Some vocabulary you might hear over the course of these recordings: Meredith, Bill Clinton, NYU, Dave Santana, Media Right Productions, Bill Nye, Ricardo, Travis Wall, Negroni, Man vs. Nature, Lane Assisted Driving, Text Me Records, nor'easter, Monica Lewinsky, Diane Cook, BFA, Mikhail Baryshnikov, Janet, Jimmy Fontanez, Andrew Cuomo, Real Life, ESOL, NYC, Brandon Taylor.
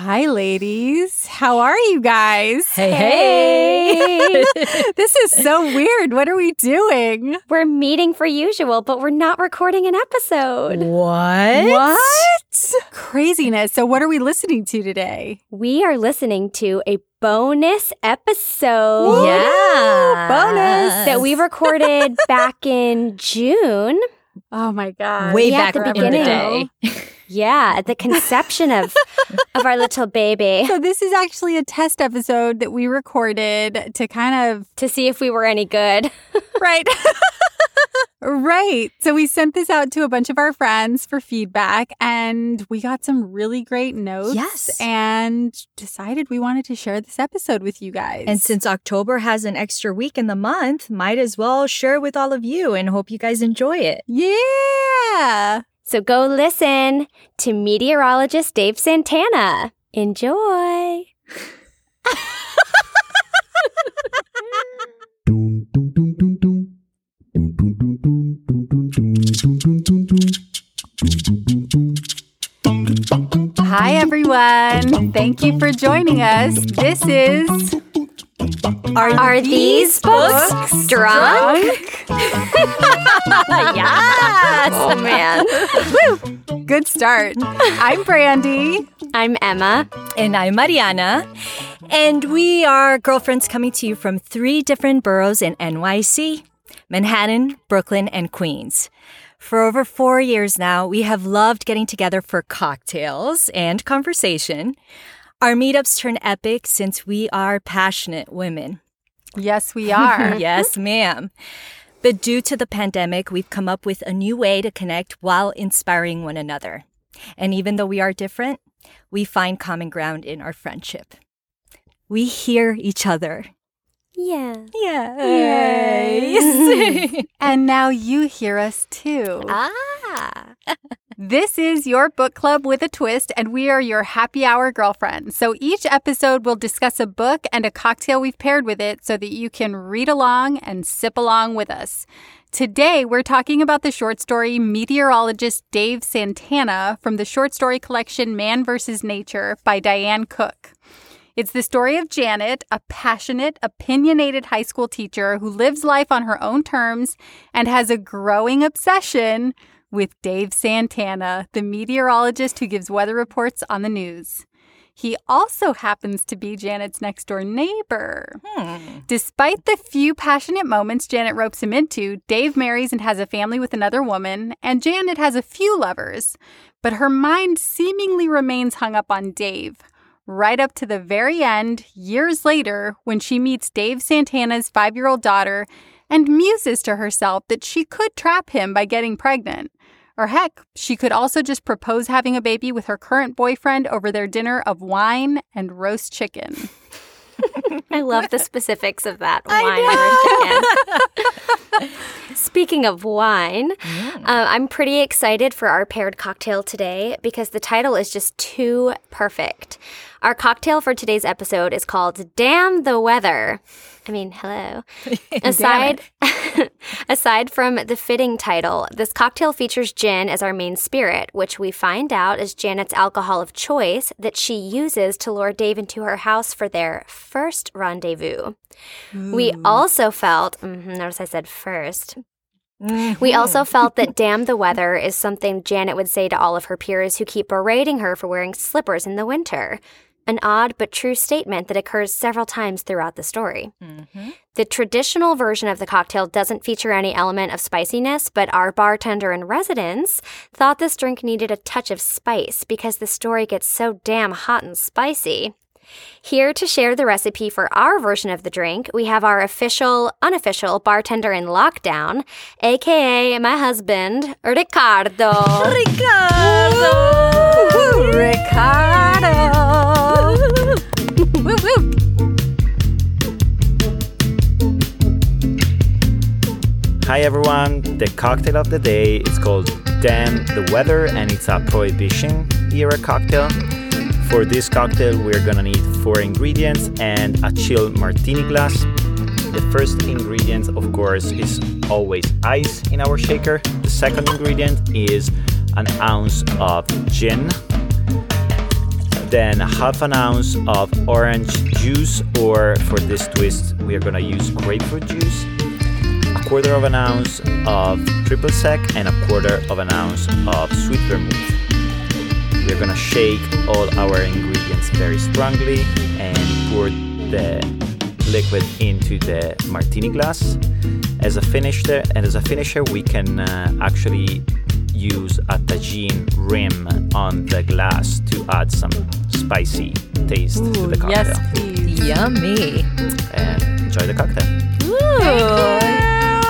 Hi, ladies. How are you guys? Hey. This is so weird. What are we doing? We're meeting for usual, but we're not recording an episode. What? Craziness. So what are we listening to today? We are listening to a bonus episode. Woo-hoo! Yeah. Bonus. That we recorded back in June. Oh, my God. Way back at the beginning. In the day. Yeah, at the conception of our little baby. So this is actually a test episode that we recorded to kind of... to see if we were any good. Right. Right. So we sent this out to a bunch of our friends for feedback, and we got some really great notes. Yes. And decided we wanted to share this episode with you guys. And since October has an extra week in the month, might as well share with all of you and hope you guys enjoy it. Yeah. So go listen to meteorologist Dave Santana. Enjoy. Hi, everyone. Thank you for joining us. This is... Are these books drunk? Yes. Oh, man. Woo. Good start. I'm Brandy. I'm Emma. And I'm Mariana. And we are girlfriends coming to you from three different boroughs in NYC, Manhattan, Brooklyn, and Queens. For over 4 years now, we have loved getting together for cocktails and conversation. Our meetups turn epic since we are passionate women. Yes, we are. Yes, ma'am. But due to the pandemic, we've come up with a new way to connect while inspiring one another. And even though we are different, we find common ground in our friendship. We hear each other. Yeah. And now you hear us too. Ah. This is your book club with a twist, and we are your happy hour girlfriends. So each episode we'll discuss a book and a cocktail we've paired with it so that you can read along and sip along with us. Today, we're talking about the short story Meteorologist Dave Santana from the short story collection Man vs. Nature by Diane Cook. It's the story of Janet, a passionate, opinionated high school teacher who lives life on her own terms and has a growing obsession with Dave Santana, the meteorologist who gives weather reports on the news. He also happens to be Janet's next-door neighbor. Despite the few passionate moments Janet ropes him into, Dave marries and has a family with another woman, and Janet has a few lovers. But her mind seemingly remains hung up on Dave, right up to the very end, years later, when she meets Dave Santana's 5-year-old daughter and muses to herself that she could trap him by getting pregnant. Or heck, she could also just propose having a baby with her current boyfriend over their dinner of wine and roast chicken. I love the specifics of that wine roast chicken. Speaking of wine, I'm pretty excited for our paired cocktail today because the title is just too perfect. Our cocktail for today's episode is called Damn the Weather. I mean, hello. Aside from the fitting title, this cocktail features gin as our main spirit, which we find out is Janet's alcohol of choice that she uses to lure Dave into her house for their first rendezvous. Ooh. We also felt, notice I said first. We also felt that damn the weather is something Janet would say to all of her peers who keep berating her for wearing slippers in the winter. An odd but true statement that occurs several times throughout the story. Mm-hmm. The traditional version of the cocktail doesn't feature any element of spiciness, but our bartender in residence thought this drink needed a touch of spice because the story gets so damn hot and spicy. Here to share the recipe for our version of the drink, we have our official, unofficial bartender in lockdown, a.k.a. my husband, Ricardo. Ricardo! Woo, woo. Hi, everyone. The cocktail of the day is called Damn the Weather, and it's a Prohibition-era cocktail. For this cocktail, we're gonna need 4 ingredients and a chilled martini glass. The first ingredient, of course, is always ice in our shaker. The second ingredient is an ounce of gin. than half an ounce of orange juice, or for this twist, we are gonna use grapefruit juice, a quarter of an ounce of triple sec, and a quarter of an ounce of sweet vermouth. We're gonna shake all our ingredients very strongly and pour the liquid into the martini glass. As a finisher, we can actually use a tagine rim on the glass to add some spicy taste to the cocktail. Yes, please. Yummy. And enjoy the cocktail. Ooh.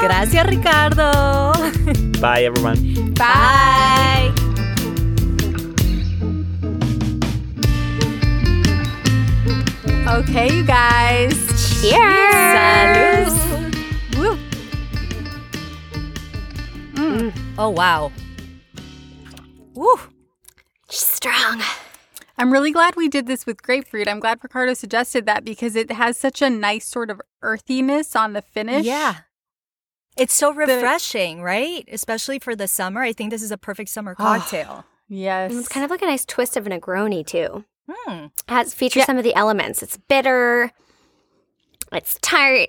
Gracias, Ricardo. Bye, everyone. Bye. Bye. Okay, you guys. Cheers! Salud! Woo! Oh, wow. Woo! She's strong. I'm really glad we did this with grapefruit. I'm glad Ricardo suggested that because it has such a nice sort of earthiness on the finish. Yeah. It's so refreshing, right? Especially for the summer. I think this is a perfect summer cocktail. Yes. And it's kind of like a nice twist of a Negroni, too. Features some of the elements. It's bitter, it's tart.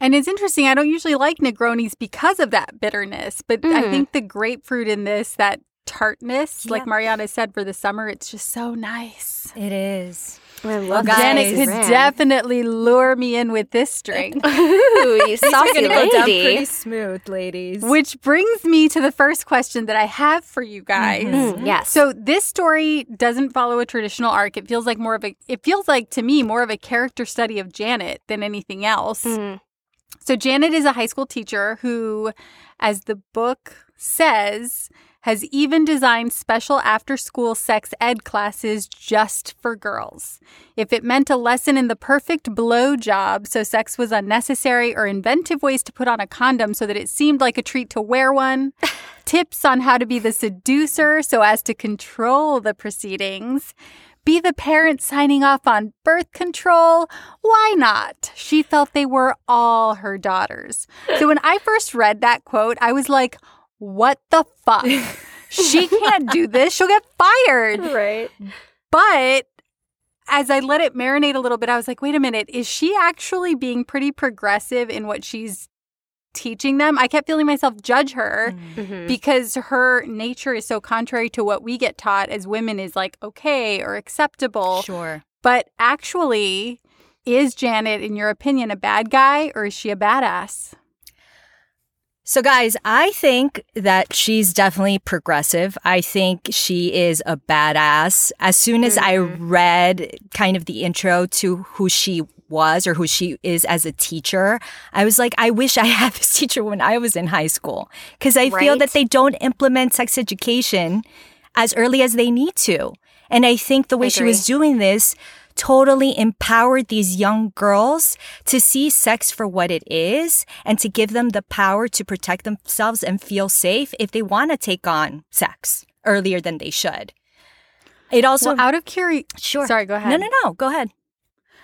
And it's interesting, I don't usually like Negronis because of that bitterness, but I think the grapefruit in this, that tartness, like Mariana said, for the summer, it's just so nice. It is. I love it. Janet could definitely lure me in with this drink. Ooh, you saucy lady. It's going to go down pretty smooth, ladies. Which brings me to the first question that I have for you guys. Mm-hmm. Yes. So this story doesn't follow a traditional arc. It feels like to me more of a character study of Janet than anything else. Mm. So Janet is a high school teacher who, as the book says, has even designed special after-school sex ed classes just for girls. If it meant a lesson in the perfect blow job, so sex was unnecessary, or inventive ways to put on a condom so that it seemed like a treat to wear one, tips on how to be the seducer so as to control the proceedings, be the parent signing off on birth control, why not? She felt they were all her daughters. So when I first read that quote, I was like, what the fuck? She can't do this. She'll get fired. Right. But as I let it marinate a little bit, I was like, wait a minute. Is she actually being pretty progressive in what she's teaching them? I kept feeling myself judge her because her nature is so contrary to what we get taught as women is like okay or acceptable. Sure. But actually, is Janet, in your opinion, a bad guy or is she a badass? So, guys, I think that she's definitely progressive. I think she is a badass. As soon as I read kind of the intro to who she was or who she is as a teacher, I was like, I wish I had this teacher when I was in high school. Because I feel that they don't implement sex education as early as they need to. And I think the way she was doing this totally empowered these young girls to see sex for what it is and to give them the power to protect themselves and feel safe if they want to take on sex earlier than they should. It also... Well, out of curiosity... Sure. Sorry, go ahead. No. Go ahead.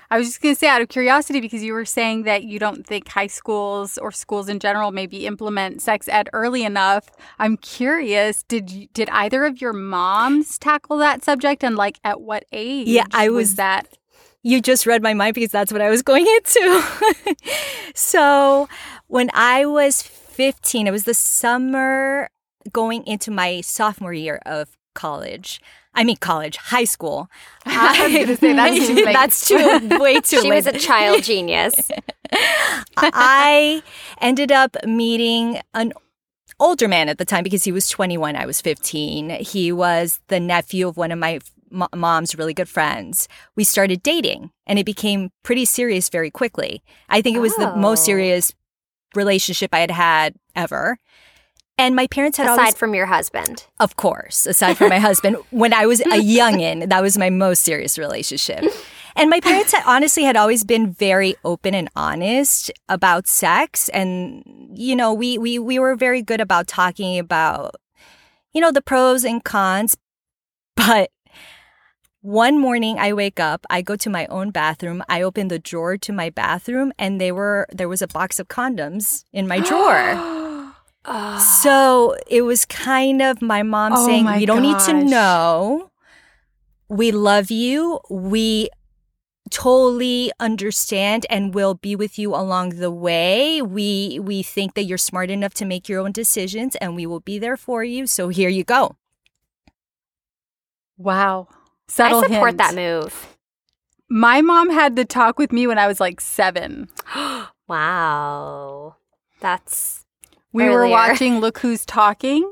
I was just going to say out of curiosity because you were saying that you don't think high schools or schools in general maybe implement sex ed early enough. I'm curious, did either of your moms tackle that subject and like at what age? Yeah, I was that. You just read my mind because that's what I was going into. So when I was 15, it was the summer going into my sophomore year of high school. I was going to say, that's too, way too late. She was a child genius. I ended up meeting an older man at the time because he was 21, I was 15. He was the nephew of one of my mom's really good friends. We started dating and it became pretty serious very quickly. I think it was the most serious relationship I had had ever. And my parents had aside from your husband. Of course. Aside from my husband. When I was a youngin', that was my most serious relationship. And my parents had always been very open and honest about sex. And, you know, we were very good about talking about, you know, the pros and cons. But one morning I wake up, I go to my own bathroom, I open the drawer to my bathroom, and there was a box of condoms in my drawer. So it was kind of my mom saying, you don't need to know. We love you. We totally understand and will be with you along the way. We think that you're smart enough to make your own decisions, and we will be there for you. So here you go. Wow. Subtle hint. I support that move. My mom had the talk with me when I was like 7. Wow. That's We were watching Look Who's Talking.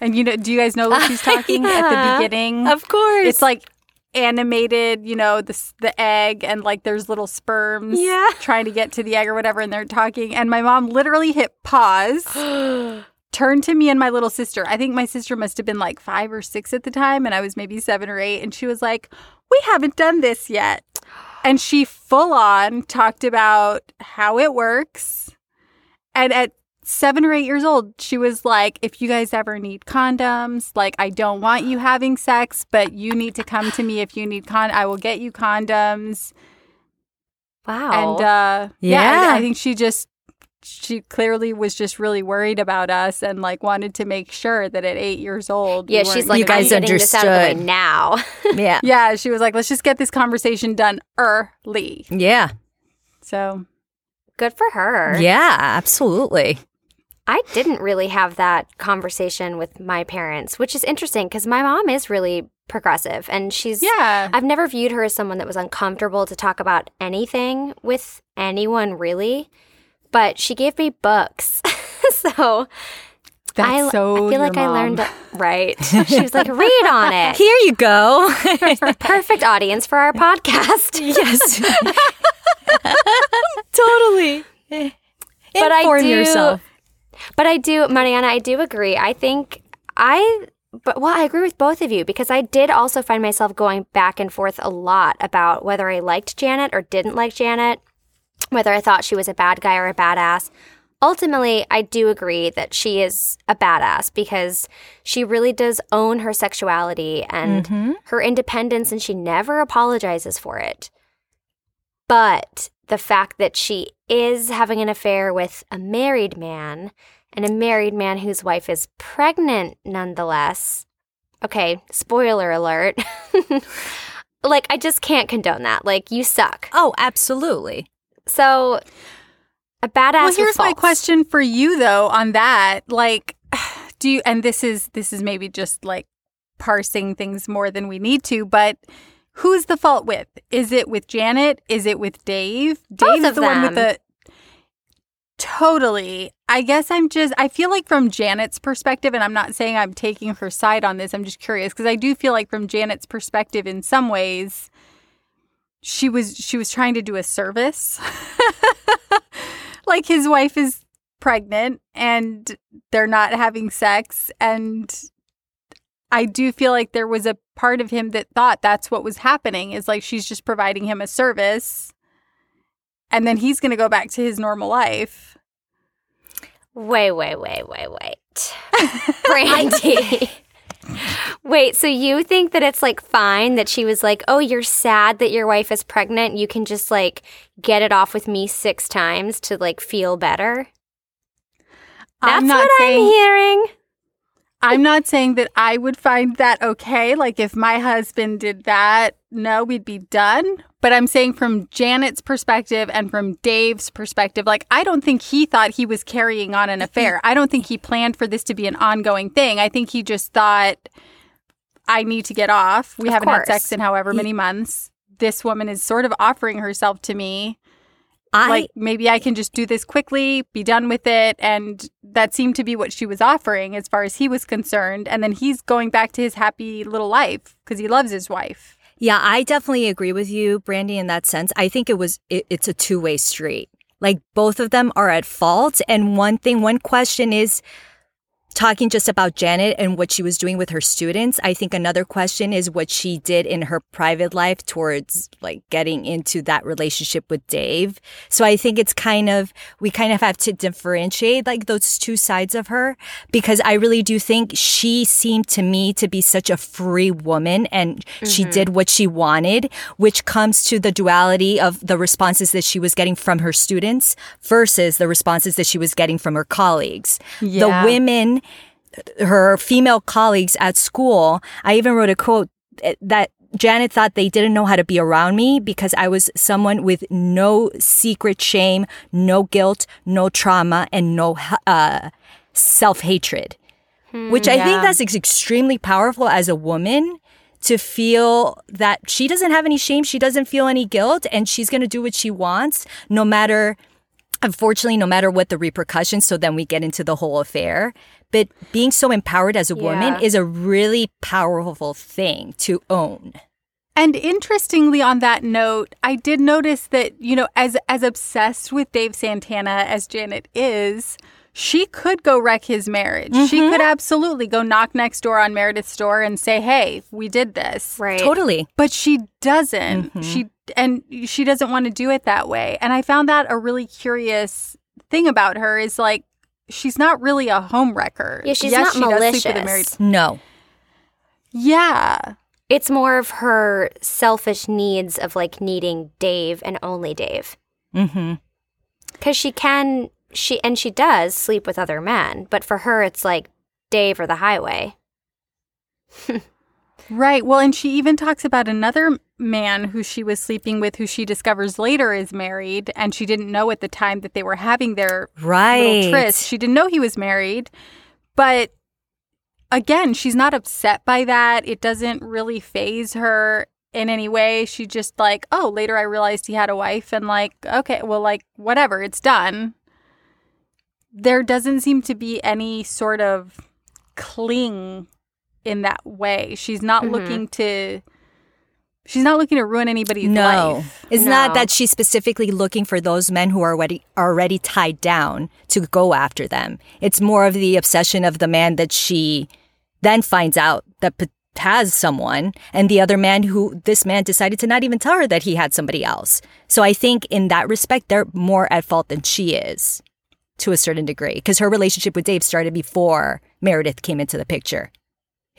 And you know, do you guys know Look Who's Talking at the beginning? Of course. It's like animated, you know, the egg, and like there's little sperms trying to get to the egg or whatever, and they're talking. And my mom literally hit pause, turned to me and my little sister. I think my sister must have been like 5 or 6 at the time, and I was maybe 7 or 8. And she was like, "We haven't done this yet." And she full on talked about how it works. And at 7 or 8 years old, she was like, "If you guys ever need condoms, like, I don't want you having sex, but you need to come to me if you need I will get you condoms." Wow. And I think she clearly was just really worried about us and like wanted to make sure that at 8 years old, she's like, "You guys understood this out of the way now." Yeah, she was like, "Let's just get this conversation done early." Yeah. So good for her. Yeah, absolutely. I didn't really have that conversation with my parents, which is interesting because my mom is really progressive, and I've never viewed her as someone that was uncomfortable to talk about anything with anyone, really. But she gave me books, so I feel like I learned right. She was like, "Read on it. Here you go." Perfect audience for our podcast. Yes, totally. But I do, Mariana. I do agree. I agree with both of you, because I did also find myself going back and forth a lot about whether I liked Janet or didn't like Janet, whether I thought she was a bad guy or a badass. Ultimately, I do agree that she is a badass because she really does own her sexuality and her independence, and she never apologizes for it. But the fact that she is having an affair with a married man, and a married man whose wife is pregnant nonetheless. Okay, spoiler alert. Like, I just can't condone that. Like, you suck. Oh, absolutely. So, a badass. Well, here's my question for you, though, on that. Like, do you? And this is maybe just like parsing things more than we need to. But who's the fault with? Is it with Janet? Is it with Dave? Dave's the one with the. Totally. I guess I feel like from Janet's perspective, and I'm not saying I'm taking her side on this, I'm just curious, because I do feel like from Janet's perspective, in some ways, she was trying to do a service. Like, his wife is pregnant and they're not having sex, and I do feel like there was a part of him that thought that's what was happening, is like she's just providing him a service. And then he's going to go back to his normal life. Wait. Brandy. Wait, so you think that it's like fine that she was like, "Oh, you're sad that your wife is pregnant. You can just like get it off with me 6 times to like feel better"? That's what I'm hearing. I'm not saying that I would find that okay. Like, if my husband did that, no, we'd be done. But I'm saying from Janet's perspective and from Dave's perspective, like, I don't think he thought he was carrying on an affair. I don't think he planned for this to be an ongoing thing. I think he just thought, "I need to get off. We haven't had sex in however many months. This woman is sort of offering herself to me. Like, maybe I can just do this quickly, be done with it." And that seemed to be what she was offering as far as he was concerned. And then he's going back to his happy little life because he loves his wife. Yeah, I definitely agree with you, Brandy, in that sense. I think it's a two-way street. Like, both of them are at fault. And one question is talking just about Janet and what she was doing with her students. I think another question is what she did in her private life towards like getting into that relationship with Dave. So I think we have to differentiate like those two sides of her, because I really do think she seemed to me to be such a free woman, and she did what she wanted, which comes to the duality of the responses that she was getting from her students versus the responses that she was getting from her colleagues. Yeah. Her female colleagues at school, I even wrote a quote that Janet thought they didn't know how to be around me because I was someone with no secret shame, no guilt, no trauma, and no self-hatred, which I think that's extremely powerful as a woman to feel that she doesn't have any shame, she doesn't feel any guilt, and she's going to do what she wants no matter, unfortunately, no matter what the repercussions. So then we get into the whole affair. But being so empowered as a woman is a really powerful thing to own. And interestingly, on that note, I did notice that, you know, as obsessed with Dave Santana as Janet is, she could go wreck his marriage. Mm-hmm. She could absolutely go knock next door on Meredith's door and say, hey, we did this. Right. Totally. But she doesn't. Mm-hmm. She doesn't want to do it that way. And I found that a really curious thing about her is, like, she's not really a homewrecker. Yeah, she's not malicious. Does sleep with a married... No. Yeah. It's more of her selfish needs of, like, needing Dave and only Dave. Mm-hmm. Because she can... She does sleep with other men, but for her, it's like Dave or the highway. Right. Well, and she even talks about another man who she was sleeping with, who she discovers later is married, and she didn't know at the time that they were having their little tryst. She didn't know he was married, but again, she's not upset by that. It doesn't really faze her in any way. She just, like, oh, later I realized he had a wife, and, like, okay, well, like, whatever, it's done. There doesn't seem to be any sort of cling in that way. She's not looking to... She's not looking to ruin anybody's life. It's not that she's specifically looking for those men who are already tied down to go after them. It's more of the obsession of the man that she then finds out that has someone, and the other man who this man decided to not even tell her that he had somebody else. So I think in that respect, they're more at fault than she is. To a certain degree, because her relationship with Dave started before Meredith came into the picture.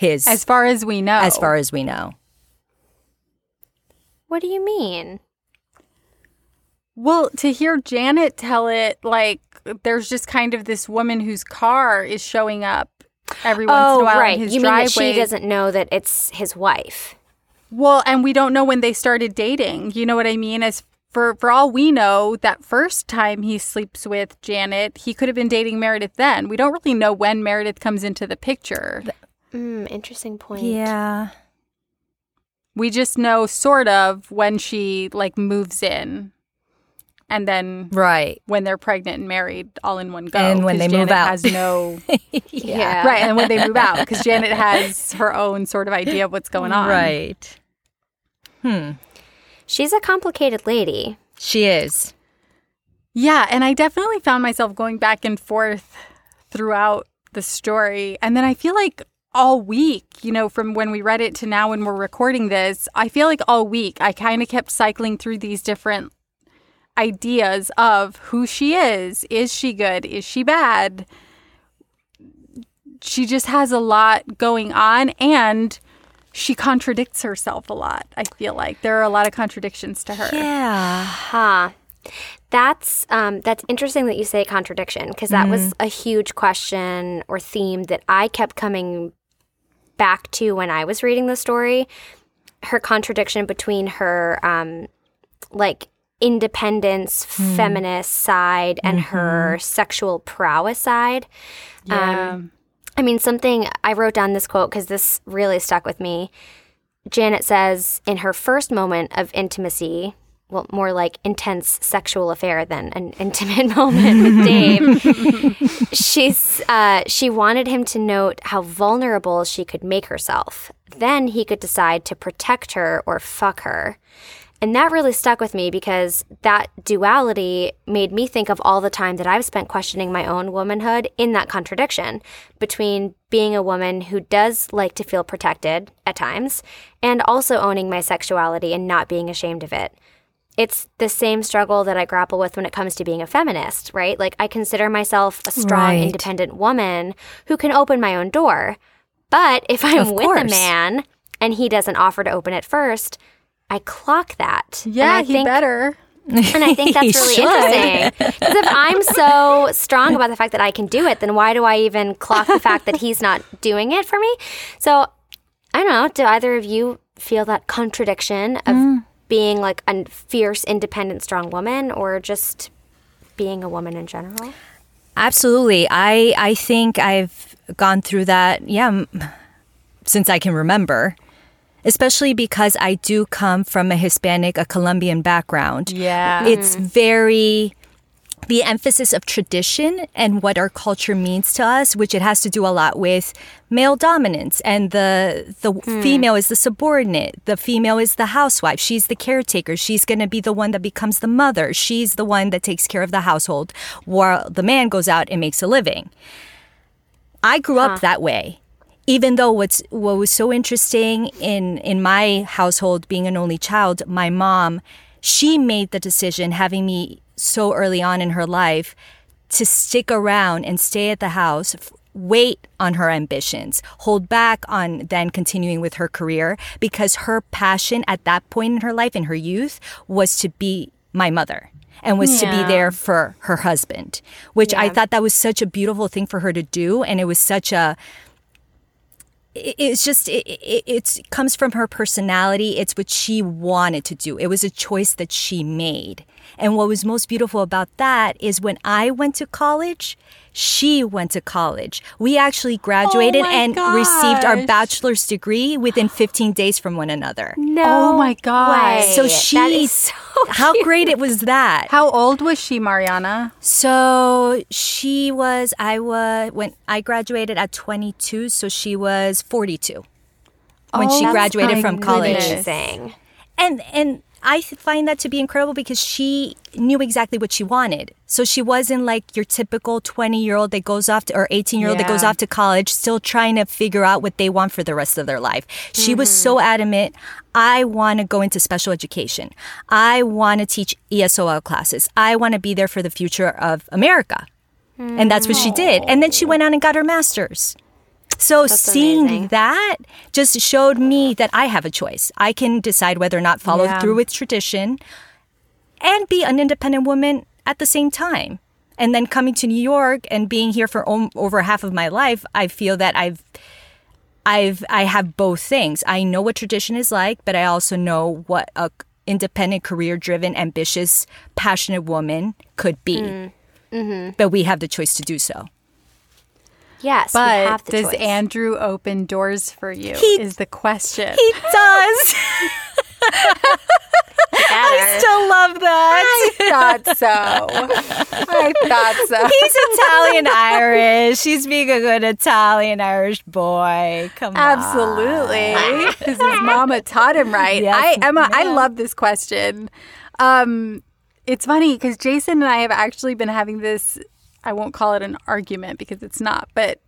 As far as we know. As far as we know. What do you mean? Well, to hear Janet tell it, like, there's just kind of this woman whose car is showing up every once in a while in his driveway. You mean that she doesn't know that it's his wife? Well, and we don't know when they started dating. You know what I mean? For all we know, that first time he sleeps with Janet, he could have been dating Meredith then. We don't really know when Meredith comes into the picture. Interesting point. Yeah. We just know sort of when she, like, moves in. And then when they're pregnant and married all in one go. And when they move out. Has no... yeah. Right, and when they move out. Because Janet has her own sort of idea of what's going on. Right. She's a complicated lady. She is. Yeah, and I definitely found myself going back and forth throughout the story. And then I feel like all week, you know, from when we read it to now when we're recording this, I feel like all week I kind of kept cycling through these different ideas of who she is she good, is she bad? She just has a lot going on, and... she contradicts herself a lot, I feel like. There are a lot of contradictions to her. Yeah. Huh. That's interesting that you say contradiction, because that was a huge question or theme that I kept coming back to when I was reading the story. Her contradiction between her, like, independence, feminist side and her sexual prowess side. Yeah. I mean, something, I wrote down this quote because this really stuck with me. Janet says, in her first moment of intimacy, well, more like intense sexual affair than an intimate moment with Dave, she wanted him to note how vulnerable she could make herself. Then he could decide to protect her or fuck her. And that really stuck with me because that duality made me think of all the time that I've spent questioning my own womanhood in that contradiction between being a woman who does like to feel protected at times and also owning my sexuality and not being ashamed of it. It's the same struggle that I grapple with when it comes to being a feminist, right? Like, I consider myself a strong, independent woman who can open my own door. But if I'm with a man and he doesn't offer to open it first, I clock that. Yeah, he better. And I think that's really interesting. Because if I'm so strong about the fact that I can do it, then why do I even clock the fact that he's not doing it for me? So, I don't know. Do either of you feel that contradiction of being like a fierce, independent, strong woman or just being a woman in general? Absolutely. I think I've gone through that, since I can remember, especially because I do come from a Colombian background. Yeah. It's very... the emphasis of tradition and what our culture means to us, which it has to do a lot with male dominance. And the female is the subordinate. The female is the housewife. She's the caretaker. She's going to be the one that becomes the mother. She's the one that takes care of the household while the man goes out and makes a living. I grew up that way, even though what was so interesting in my household, being an only child, my mom, she made the decision, having me so early on in her life, to stick around and stay at the house, wait on her ambitions, hold back on then continuing with her career, because her passion at that point in her life, in her youth, was to be my mother and was to be there for her husband, which I thought that was such a beautiful thing for her to do. And it was such a... It comes from her personality. It's what she wanted to do. It was a choice that she made. And what was most beautiful about that is when I went to college, she went to college. We actually graduated received our bachelor's degree within 15 days from one another. No. Oh my God. Way. So she's so how cute. Great it was that. How old was she, Mariana? So she was, when I graduated at 22, so she was 42 when she graduated from college. Amazing. And I find that to be incredible because she knew exactly what she wanted. So she wasn't like your typical 20-year-old that goes off to, or 18-year-old that goes off to college still trying to figure out what they want for the rest of their life. She was so adamant, I want to go into special education. I want to teach ESOL classes. I want to be there for the future of America. Mm. And that's what she did. And then she went on and got her master's. So that's seeing amazing. That just showed me that I have a choice. I can decide whether or not follow through with tradition and be an independent woman at the same time. And then coming to New York and being here for over half of my life, I feel that I have both things. I know what tradition is like, but I also know what an independent, career-driven, ambitious, passionate woman could be. But we have the choice to do so. Yes, but we have the does choice. Andrew open doors for you? Is the question. He does. I still love that. I thought so. He's Italian-Irish. He's being a good Italian-Irish boy. Come on. Absolutely. Because his mama taught him right. Yes, Emma, I love this question. It's funny because Jason and I have actually been having this, I won't call it an argument because it's not, but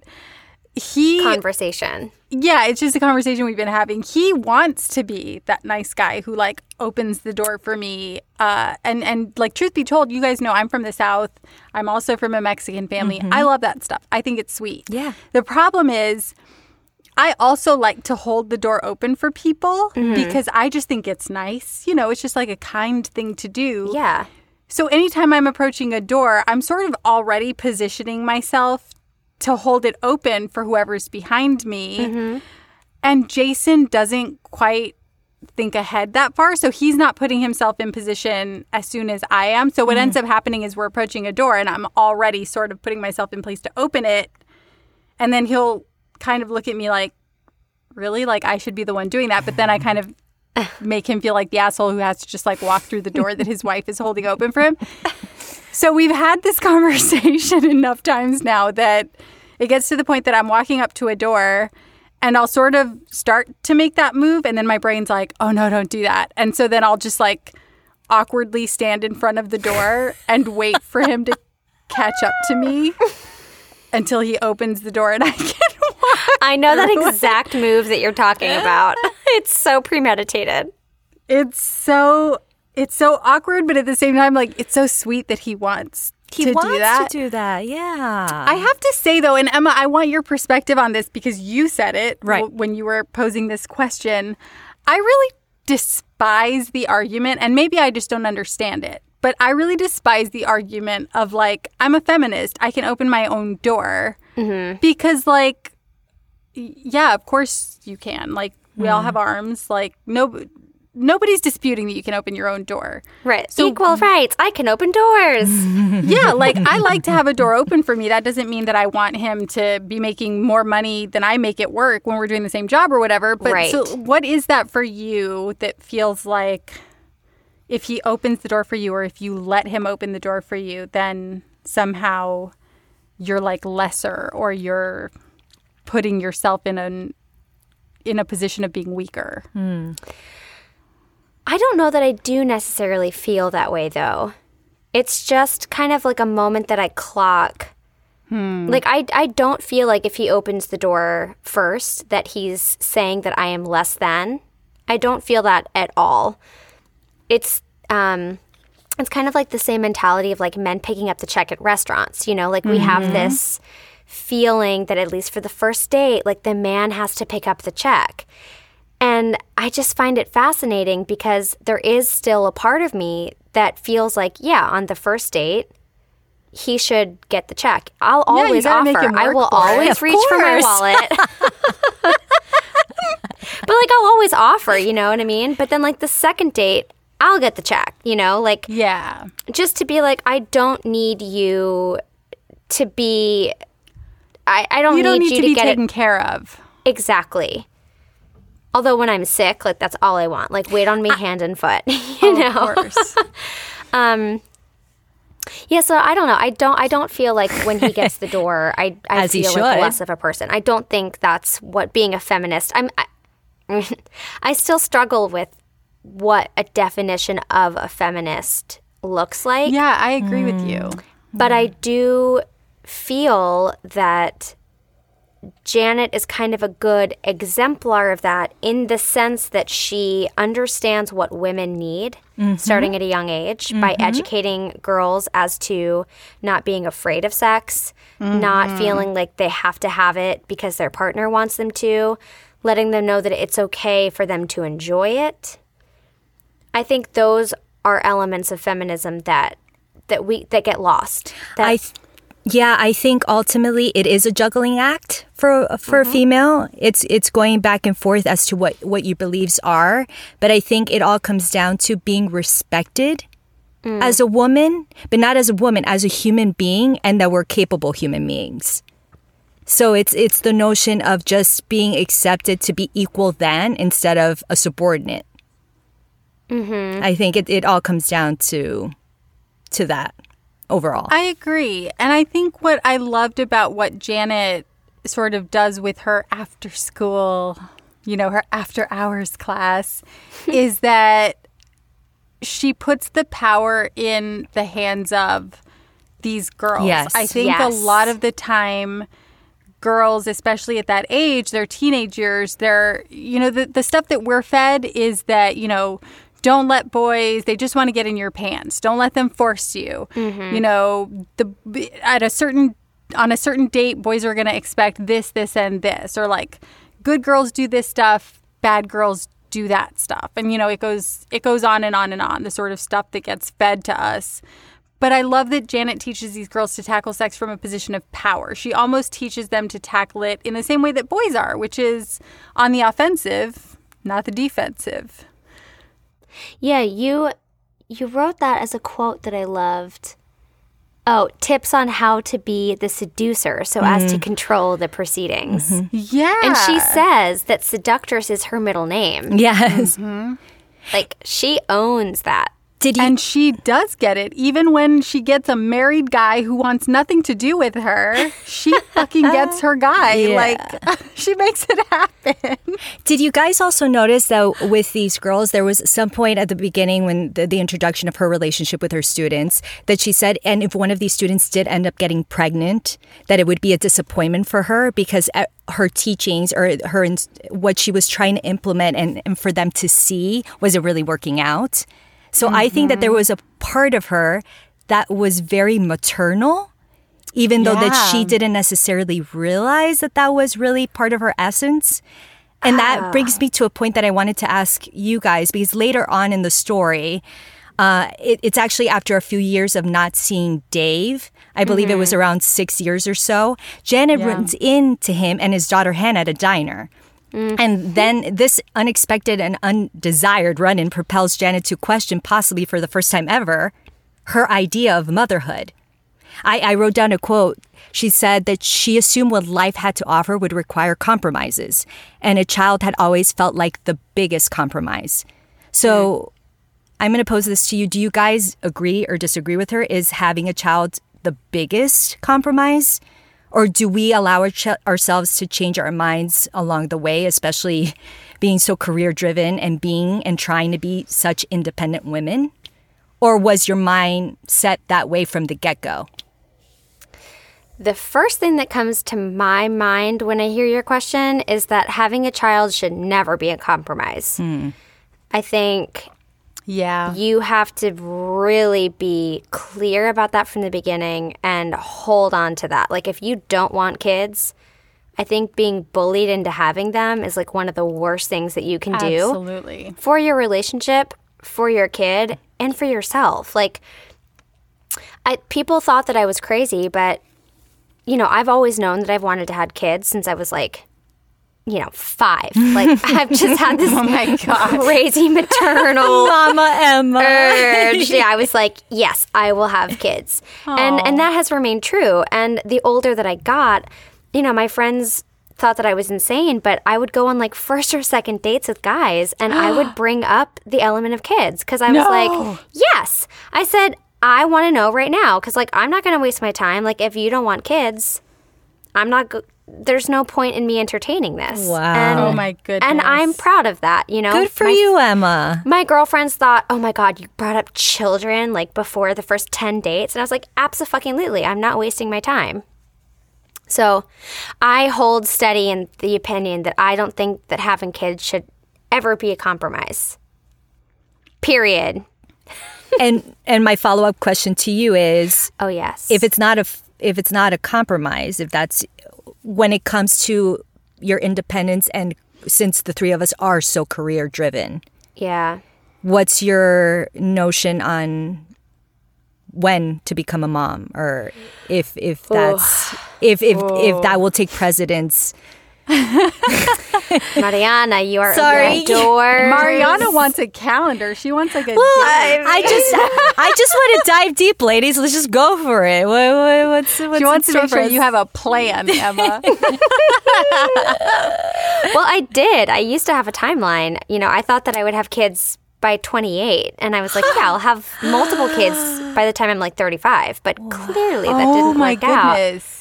conversation. Yeah, it's just a conversation we've been having. He wants to be that nice guy who like opens the door for me. And like, truth be told, you guys know I'm from the South. I'm also from a Mexican family. I love that stuff. I think it's sweet. Yeah. The problem is I also like to hold the door open for people because I just think it's nice. You know, it's just like a kind thing to do. Yeah. So anytime I'm approaching a door, I'm sort of already positioning myself to hold it open for whoever's behind me. And Jason doesn't quite think ahead that far. So he's not putting himself in position as soon as I am. So what ends up happening is we're approaching a door and I'm already sort of putting myself in place to open it. And then he'll kind of look at me like, really? Like I should be the one doing that. But then I kind of make him feel like the asshole who has to just like walk through the door that his wife is holding open for him. So we've had this conversation enough times now that it gets to the point that I'm walking up to a door and I'll sort of start to make that move. And then my brain's like, oh no, don't do that. And so then I'll just like awkwardly stand in front of the door and wait for him to catch up to me until he opens the door and I can walk. I know that exact move that you're talking about. It's so premeditated. It's so awkward, but at the same time, like, it's so sweet that he wants to do that, yeah. I have to say, though, and Emma, I want your perspective on this because you said it right when you were posing this question. I really despise the argument, and maybe I just don't understand it, but I really despise the argument of, like, I'm a feminist. I can open my own door because, like, yeah, of course you can. Like, We all have arms. Like, nobody's disputing that you can open your own door. Right. So, equal rights. I can open doors. Yeah. Like, I like to have a door open for me. That doesn't mean that I want him to be making more money than I make at work when we're doing the same job or whatever. But right. So what is that for you that feels like if he opens the door for you or if you let him open the door for you, then somehow you're like lesser or you're putting yourself in a position of being weaker? I don't know that I do necessarily feel that way, though. It's just kind of like a moment that I clock. Like, I don't feel like if he opens the door first that he's saying that I am less than. I don't feel that at all. It's kind of like the same mentality of, like, men picking up the check at restaurants, you know? Like, we have this feeling that at least for the first date, like, the man has to pick up the check. And I just find it fascinating because there is still a part of me that feels like, yeah, on the first date, he should get the check. I'll always offer. I will always reach for my wallet. But, like, I'll always offer, you know what I mean? But then, like, the second date, I'll get the check, you know? Like, yeah. Just to be like, I don't need you to be – I don't need you to get it. You don't need to be taken care of. Exactly. Although when I'm sick, like, that's all I want. Like, wait on me hand and foot, you know? Of course. Yeah, so I don't know. I don't feel like when he gets the door, I feel like less of a person. I don't think that's what being a feminist – I still struggle with what a definition of a feminist looks like. Yeah, I agree with you. But I do feel that Janet is kind of a good exemplar of that in the sense that she understands what women need starting at a young age by educating girls as to not being afraid of sex, not feeling like they have to have it because their partner wants them to, letting them know that it's okay for them to enjoy it. I think those are elements of feminism that get lost. I think ultimately it is a juggling act for a female. It's going back and forth as to what your beliefs are. But I think it all comes down to being respected as a woman, but not as a woman, as a human being, and that we're capable human beings. So it's the notion of just being accepted to be equal than instead of a subordinate. I think it all comes down to that. Overall, I agree. And I think what I loved about what Janet sort of does with her after school, you know, her after hours class, is that she puts the power in the hands of these girls. Yes. I think a lot of the time, girls, especially at that age, they're teenagers, they're, you know, the stuff that we're fed is that, you know, don't let boys, they just want to get in your pants. Don't let them force you. You know, on a certain date, boys are going to expect this, this, and this. Or like, good girls do this stuff, bad girls do that stuff. And, you know, it goes on and on and on, the sort of stuff that gets fed to us. But I love that Janet teaches these girls to tackle sex from a position of power. She almost teaches them to tackle it in the same way that boys are, which is on the offensive, not the defensive. Yeah, you wrote that as a quote that I loved. Oh, tips on how to be the seducer so as to control the proceedings. Yeah. And she says that seductress is her middle name. Yes. Like, she owns that. And she does get it. Even when she gets a married guy who wants nothing to do with her, she fucking gets her guy. Yeah. Like, she makes it happen. Did you guys also notice, though, with these girls, there was some point at the beginning when the introduction of her relationship with her students that she said, and if one of these students did end up getting pregnant, that it would be a disappointment for her because her teachings or her what she was trying to implement and for them to see wasn't really working out. So I think that there was a part of her that was very maternal, even though that she didn't necessarily realize that was really part of her essence. And that brings me to a point that I wanted to ask you guys, because later on in the story, it's actually after a few years of not seeing Dave, I believe it was around 6 years or so, Janet runs into him and his daughter Hannah at a diner. And then this unexpected and undesired run-in propels Janet to question, possibly for the first time ever, her idea of motherhood. I wrote down a quote. She said that she assumed what life had to offer would require compromises, and a child had always felt like the biggest compromise. So I'm going to pose this to you. Do you guys agree or disagree with her? Is having a child the biggest compromise? Or do we allow ourselves to change our minds along the way, especially being so career-driven and trying to be such independent women? Or was your mind set that way from the get-go? The first thing that comes to my mind when I hear your question is that having a child should never be a compromise. I think you have to really be clear about that from the beginning and hold on to that. Like, if you don't want kids, I think being bullied into having them is like one of the worst things that you can do. Absolutely. For your relationship, for your kid, and for yourself. Like, people thought that I was crazy, but, you know, I've always known that I've wanted to have kids since I was like, you know, 5. Like, I've just had this crazy maternal Mama Emma urge. Yeah, I was like, yes, I will have kids. And that has remained true. And the older that I got, you know, my friends thought that I was insane, but I would go on like first or second dates with guys and I would bring up the element of kids because I was like, yes. I said, I want to know right now because, like, I'm not going to waste my time. Like, if you don't want kids, I'm not going. There's no point in me entertaining this. Wow. And, oh, my goodness. And I'm proud of that, you know. Good for you, Emma. My girlfriends thought, oh, my God, you brought up children, like, before the first 10 dates. And I was like, abso-fucking-lutely, I'm not wasting my time. So I hold steady in the opinion that I don't think that having kids should ever be a compromise. Period. And my follow-up question to you is, oh, yes. If it's not a compromise, if that's... when it comes to your independence, and since the three of us are so career-driven, what's your notion on when to become a mom, or if that's if that will take precedence? Mariana, you are adored. Mariana wants a calendar. She wants like a. Well, I just want to dive deep, ladies. Let's just go for it. What's she wants to make sure you have a plan, Emma. Well, I did. I used to have a timeline. You know, I thought that I would have kids by 28, and I was like, yeah, I'll have multiple kids by the time I'm like 35. But clearly, that didn't work out. Oh my goodness.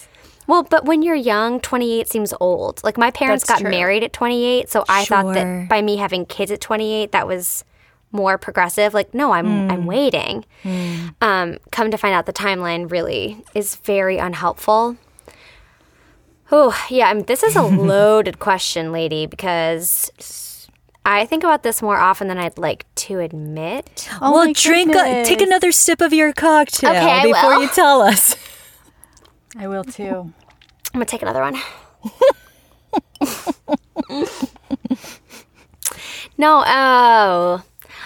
Well, but when you're young, 28 seems old. Like, my parents got married at 28, so I thought that by me having kids at 28, that was more progressive. Like, no, I'm waiting. Come to find out, the timeline really is very unhelpful. Oh, yeah, this is a loaded question, lady, because I think about this more often than I'd like to admit. Oh, well, take another sip of your cocktail before you tell us. I will, too. I'm going to take another one.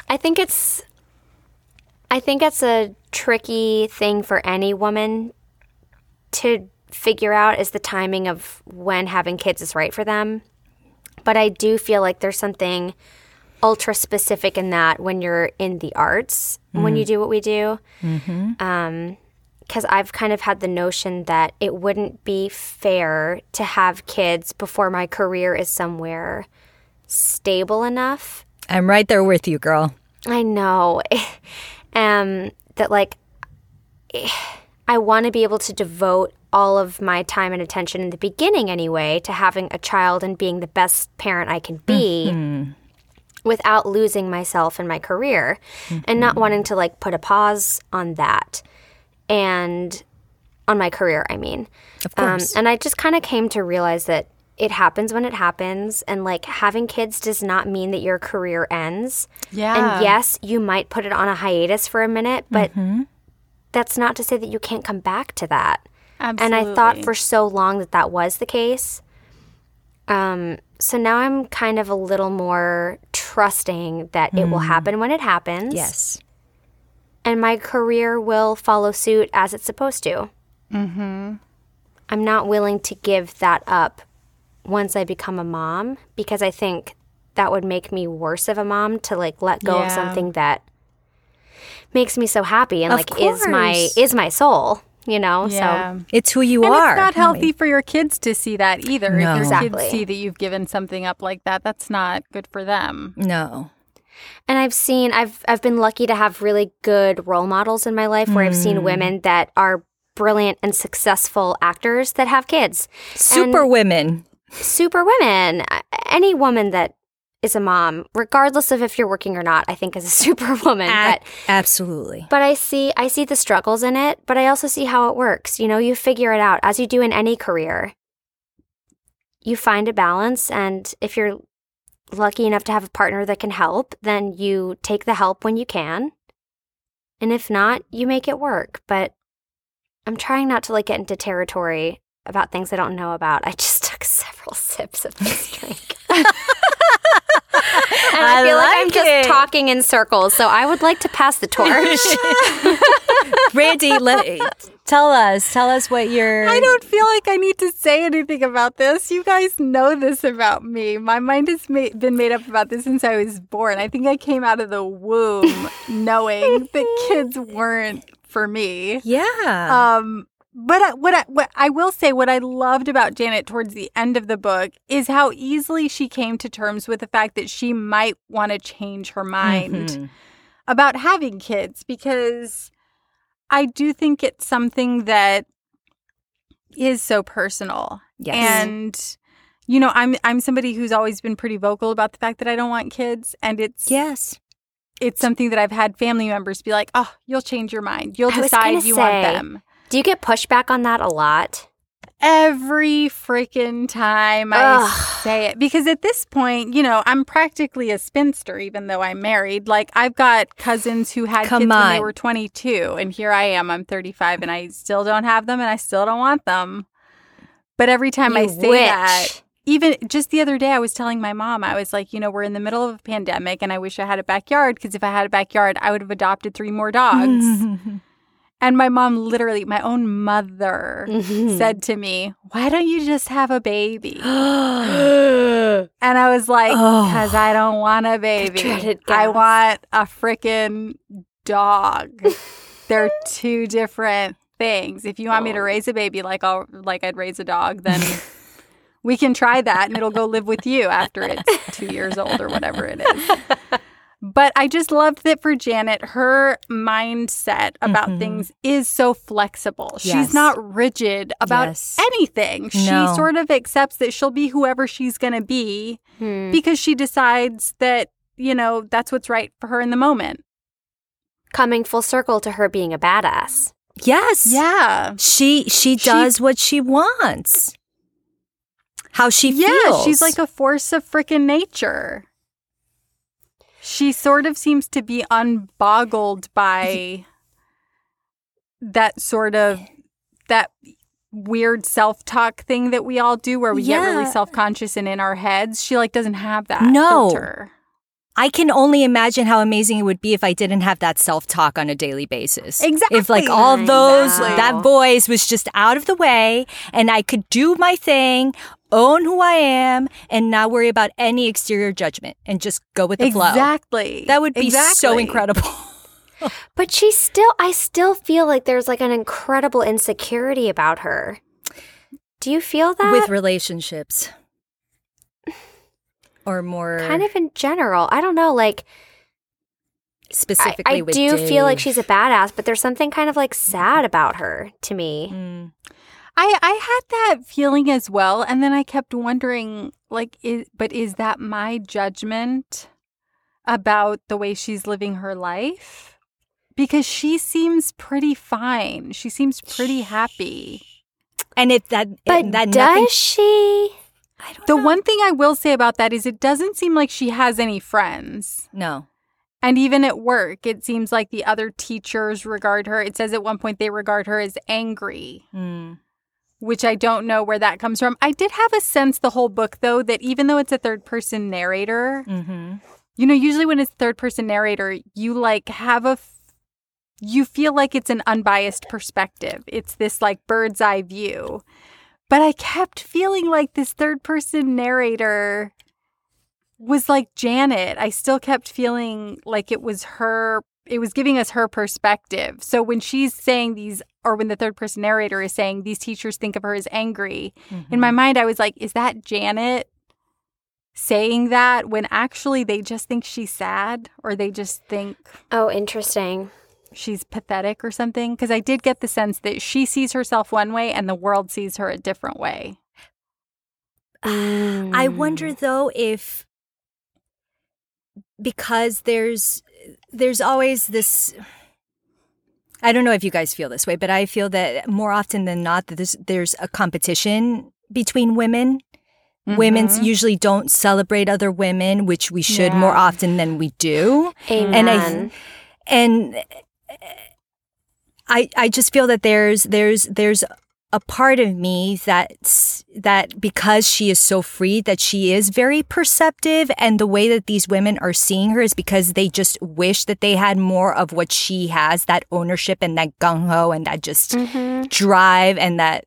I think it's a tricky thing for any woman to figure out, is the timing of when having kids is right for them. But I do feel like there's something ultra specific in that when you're in the arts, when you do what we do. Because I've kind of had the notion that it wouldn't be fair to have kids before my career is somewhere stable enough. I'm right there with you, girl. I know. That, like, I want to be able to devote all of my time and attention in the beginning anyway to having a child and being the best parent I can be without losing myself in my career and not wanting to, like, put a pause on that. And on my career, I mean. Of course. And I just kind of came to realize that it happens when it happens. And, like, having kids does not mean that your career ends. Yeah. And, yes, you might put it on a hiatus for a minute, but that's not to say that you can't come back to that. Absolutely. And I thought for so long that that was the case. So now I'm kind of a little more trusting that it will happen when it happens. Yes. And my career will follow suit as it's supposed to. I'm not willing to give that up once I become a mom, because I think that would make me worse of a mom to, like, let go of something that makes me so happy and, like, is my soul, you know? Yeah. So it's who you are. It's not healthy for your kids to see that either. No. If your kids see that you've given something up like that, that's not good for them. No. And I've been lucky to have really good role models in my life where I've seen women that are brilliant and successful actors that have kids. Super women. Any woman that is a mom, regardless of if you're working or not, I think is a superwoman. Absolutely. But I see the struggles in it, but I also see how it works. You know, you figure it out as you do in any career. You find a balance, and if you're lucky enough to have a partner that can help, then you take the help when you can. And if not, you make it work. But I'm trying not to, like, get into territory about things I don't know about. I just took several sips of this drink. And I feel like I'm just talking in circles, so I would like to pass the torch. Randy, tell us what your... I don't feel like I need to say anything about this. You guys know this about me. My mind has been made up about this since I was born. I think I came out of the womb knowing that kids weren't for me. Yeah. But what I loved about Janet towards the end of the book is how easily she came to terms with the fact that she might want to change her mind about having kids, because I do think it's something that is so personal. Yes. And, you know, I'm somebody who's always been pretty vocal about the fact that I don't want kids, and it's... Yes. It's something that I've had family members be like, oh, you'll change your mind. You'll decide you want them. Do you get pushback on that a lot? Every freaking time I say it. Because at this point, you know, I'm practically a spinster, even though I'm married. Like, I've got cousins who had kids when they were 22. And here I am. I'm 35 and I still don't have them and I still don't want them. But every time I say that, even just the other day, I was telling my mom, I was like, you know, we're in the middle of a pandemic and I wish I had a backyard, because if I had a backyard, I would have adopted 3 more dogs. And my mom, literally, my own mother, said to me, why don't you just have a baby? And I was like, because I don't want a baby. I want a freaking dog. They're 2 different things. If you want me to raise a baby like I'd raise a dog, then we can try that and it'll go live with you after it's 2 years old or whatever it is. But I just loved that for Janet, her mindset about things is so flexible. Yes. She's not rigid about anything. No. She sort of accepts that she'll be whoever she's going to be because she decides that, you know, that's what's right for her in the moment. Coming full circle to her being a badass. Yes. Yeah. She does what she wants. How she feels. Yeah, she's like a force of freaking nature. She sort of seems to be unboggled by that sort of, that weird self-talk thing that we all do where we get really self-conscious and in our heads. She, like, doesn't have that filter. I can only imagine how amazing it would be if I didn't have that self-talk on a daily basis. Exactly. If, like, all those, that voice was just out of the way and I could do my thing, own who I am, and not worry about any exterior judgment and just go with the flow. Exactly. That would be so incredible. But I still feel like there's, like, an incredible insecurity about her. Do you feel that? With relationships. Or more... Kind of in general. I don't know, like... Specifically I with Dave. I do feel like she's a badass, but there's something kind of, like, sad about her to me. Mm. I had that feeling as well, and then I kept wondering, like, is that my judgment about the way she's living her life? Because she seems pretty fine. She seems pretty happy. And if that... But that does she... The one thing I will say about that is it doesn't seem like she has any friends. No. And even at work, it seems like the other teachers regard her. It says at one point they regard her as angry, which I don't know where that comes from. I did have a sense the whole book, though, that even though it's a third-person narrator, you know, usually when it's third-person narrator, you, like, have a... you feel like it's an unbiased perspective. It's this, like, bird's eye view. But I kept feeling like this third-person narrator was like Janet. I still kept feeling like it was her. It was giving us her perspective. So when she's saying these, or when the third-person narrator is saying these teachers think of her as angry, mm-hmm. in my mind I was like, is that Janet saying that when actually they just think she's sad or they just think... Oh, interesting. She's pathetic or something? Because I did get the sense that she sees herself one way and the world sees her a different way. I wonder, though, if... Because there's always this... I don't know if you guys feel this way, but I feel that more often than not that there's a competition between women. Mm-hmm. Women usually don't celebrate other women, which we should more often than we do. Amen. And I just feel that there's a part of me that because she is so free that she is very perceptive, and the way that these women are seeing her is because they just wish that they had more of what she has, that ownership and that gung-ho and that just drive and that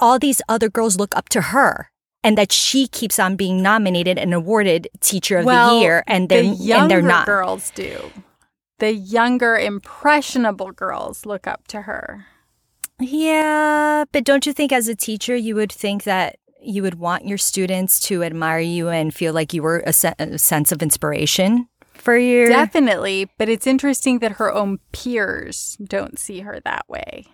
all these other girls look up to her. And that she keeps on being nominated and awarded Teacher of the Year, and they're not. The younger girls do. The younger, impressionable girls look up to her. Yeah, but don't you think as a teacher you would think that you would want your students to admire you and feel like you were a sense of inspiration for your... Definitely, but it's interesting that her own peers don't see her that way.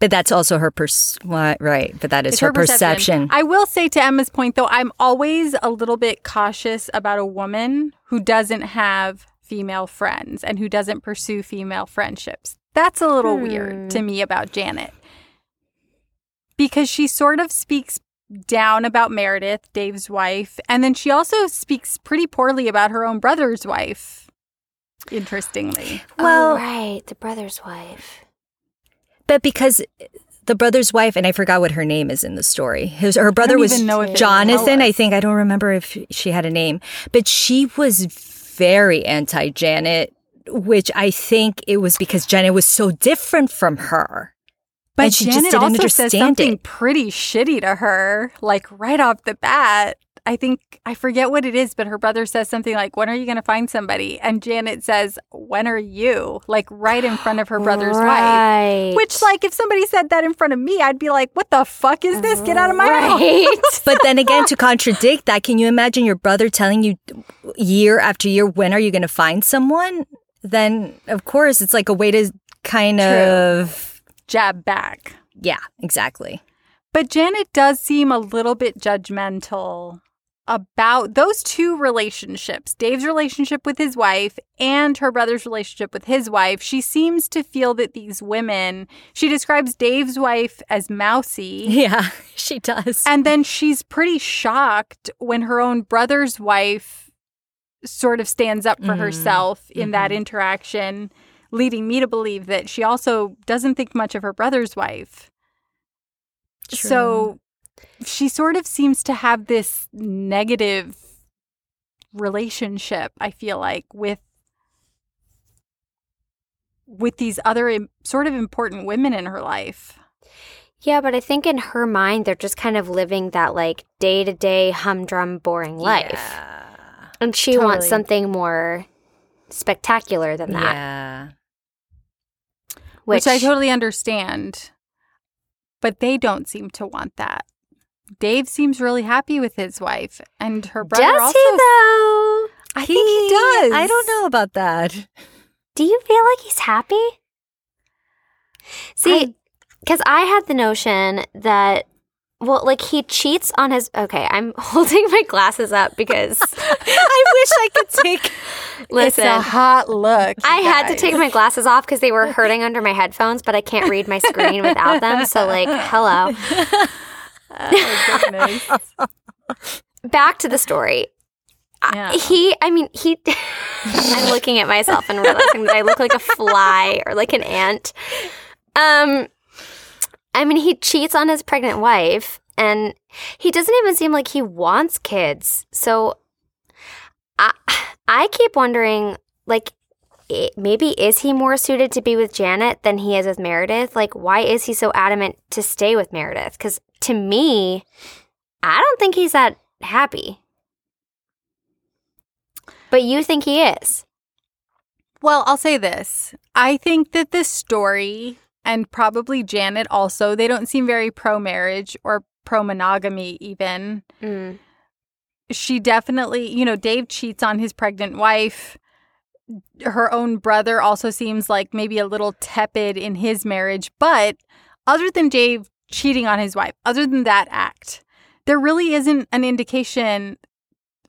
But that's also her right. But that is her perception. I will say, to Emma's point, though, I'm always a little bit cautious about a woman who doesn't have female friends and who doesn't pursue female friendships. That's a little weird to me about Janet, because she sort of speaks down about Meredith, Dave's wife, and then she also speaks pretty poorly about her own brother's wife, interestingly. Well, oh, right, the brother's wife. But because the brother's wife, and I forgot what her name is in the story. Her brother was Jonathan, I think. I don't remember if she had a name. But she was very anti-Janet, which I think it was because Janet was so different from her. But she Janet just didn't also understand says something pretty shitty to her, like right off the bat. I think, I forget what it is, but her brother says something like, when are you going to find somebody? And Janet says, when are you? Like right in front of her brother's wife. Which, like, if somebody said that in front of me, I'd be like, what the fuck is this? Get out of my house. But then again, to contradict that, can you imagine your brother telling you year after year, when are you going to find someone? Then, of course, it's like a way to kind of... jab back. Yeah, exactly. But Janet does seem a little bit judgmental about those two relationships, Dave's relationship with his wife and her brother's relationship with his wife. She seems to feel that these women, she describes Dave's wife as mousy. Yeah, she does. And then she's pretty shocked when her own brother's wife sort of stands up for herself in that interaction, leading me to believe that she also doesn't think much of her brother's wife. True. So she sort of seems to have this negative relationship, I feel like, with these other sort of important women in her life. Yeah, but I think in her mind, they're just kind of living that, like, day-to-day, humdrum, boring life. Yeah, and she wants something more spectacular than that. Yeah. Which I totally understand. But they don't seem to want that. Dave seems really happy with his wife, and her brother also. Does he, though? I think he does. I don't know about that. Do you feel like he's happy? See, because I had the notion that, well, like, he cheats on his... Okay, I'm holding my glasses up because... I wish I could take... Listen, it's a hot look. I had to take my glasses off because they were hurting under my headphones, but I can't read my screen without them. So, like, hello. Oh, goodness. Back to the story. Yeah. He... I'm looking at myself and realizing that I look like a fly or like an ant. He cheats on his pregnant wife, and he doesn't even seem like he wants kids. So I keep wondering, like, maybe is he more suited to be with Janet than he is with Meredith? Like, why is he so adamant to stay with Meredith? Because to me, I don't think he's that happy. But you think he is. Well, I'll say this. I think that this story, and probably Janet also, they don't seem very pro-marriage or pro-monogamy even. Mm. She definitely, you know, Dave cheats on his pregnant wife. Her own brother also seems like maybe a little tepid in his marriage. But other than Dave cheating on his wife, other than that act, there really isn't an indication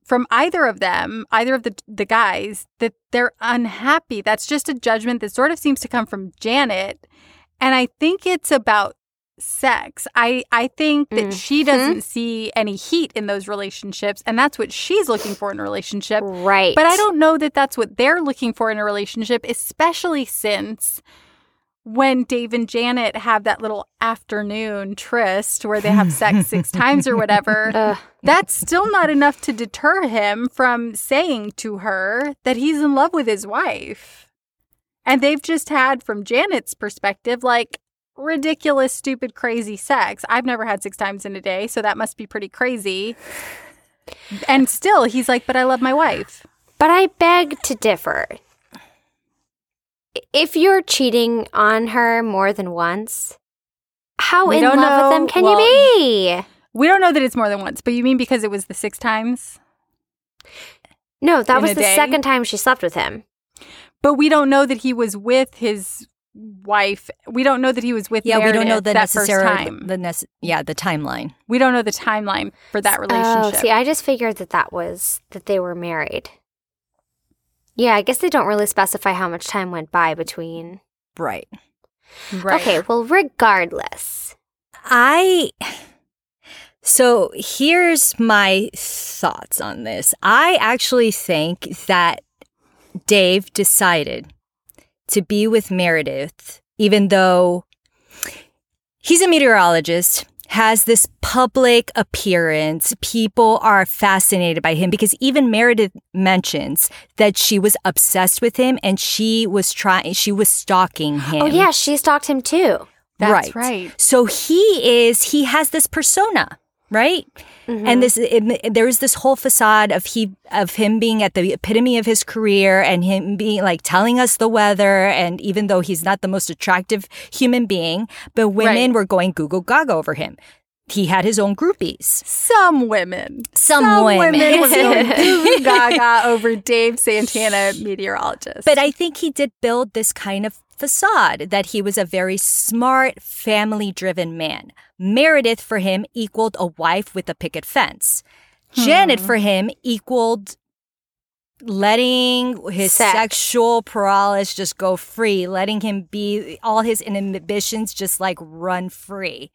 from either of them, either of the guys, that they're unhappy. That's just a judgment that sort of seems to come from Janet. And I think it's about sex. I think that she doesn't see any heat in those relationships, and that's what she's looking for in a relationship. Right. But I don't know that that's what they're looking for in a relationship, especially since when Dave and Janet have that little afternoon tryst where they have sex 6 times or whatever, that's still not enough to deter him from saying to her that he's in love with his wife. And they've just had, from Janet's perspective, like, ridiculous, stupid, crazy sex. I've never had 6 times in a day, so that must be pretty crazy. And still, he's like, but I love my wife. But I beg to differ. If you're cheating on her more than once, how in love with them can you be? We don't know that it's more than once, but you mean because it was the 6 times? No, that was the second time she slept with him. But we don't know that he was with his wife. We don't know that he was with Meredith. Yeah, we don't know the the timeline. We don't know the timeline for that relationship. Oh, see, I just figured that they were married. Yeah, I guess they don't really specify how much time went by between. Right. Okay, well, regardless. So here's my thoughts on this. I actually think that Dave decided to be with Meredith, even though he's a meteorologist, has this public appearance. People are fascinated by him because even Meredith mentions that she was obsessed with him and she was stalking him. Oh yeah, she stalked him too. That's right. So he has this persona, right? Mm-hmm. And there is this whole facade of him being at the epitome of his career and him being like telling us the weather. And even though he's not the most attractive human being, but women were going Google Gaga over him. He had his own groupies. Some women were going Google Gaga over Dave Santana, meteorologist. But I think he did build this kind of facade that he was a very smart, family-driven man. Meredith, for him, equaled a wife with a picket fence. Janet, for him, equaled letting his sexual paralysis just go free, letting him be all his inhibitions just like run free.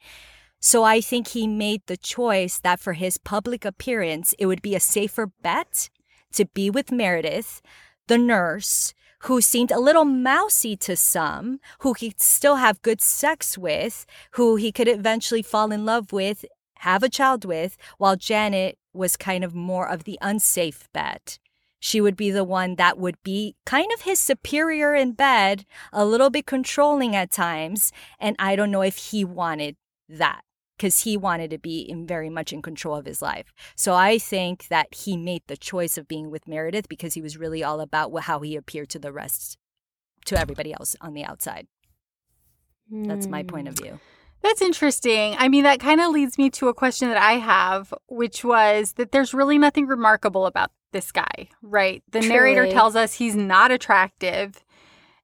So I think he made the choice that for his public appearance, it would be a safer bet to be with Meredith, the nurse, who seemed a little mousy to some, who he could still have good sex with, who he could eventually fall in love with, have a child with, while Janet was kind of more of the unsafe bet. She would be the one that would be kind of his superior in bed, a little bit controlling at times, and I don't know if he wanted that, because he wanted to be very much in control of his life. So I think that he made the choice of being with Meredith because he was really all about how he appeared to the rest, to everybody else on the outside. That's my point of view. That's interesting. I mean, that kind of leads me to a question that I have, which was that there's really nothing remarkable about this guy, right? The narrator tells us he's not attractive.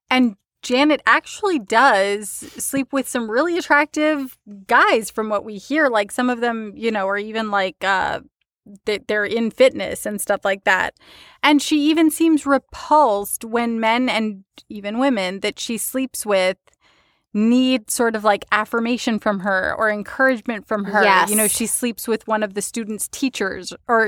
And Janet actually does sleep with some really attractive guys from what we hear. Like some of them, you know, are even like they're in fitness and stuff like that. And she even seems repulsed when men and even women that she sleeps with need sort of like affirmation from her or encouragement from her. Yes. You know, she sleeps with one of the students' teachers one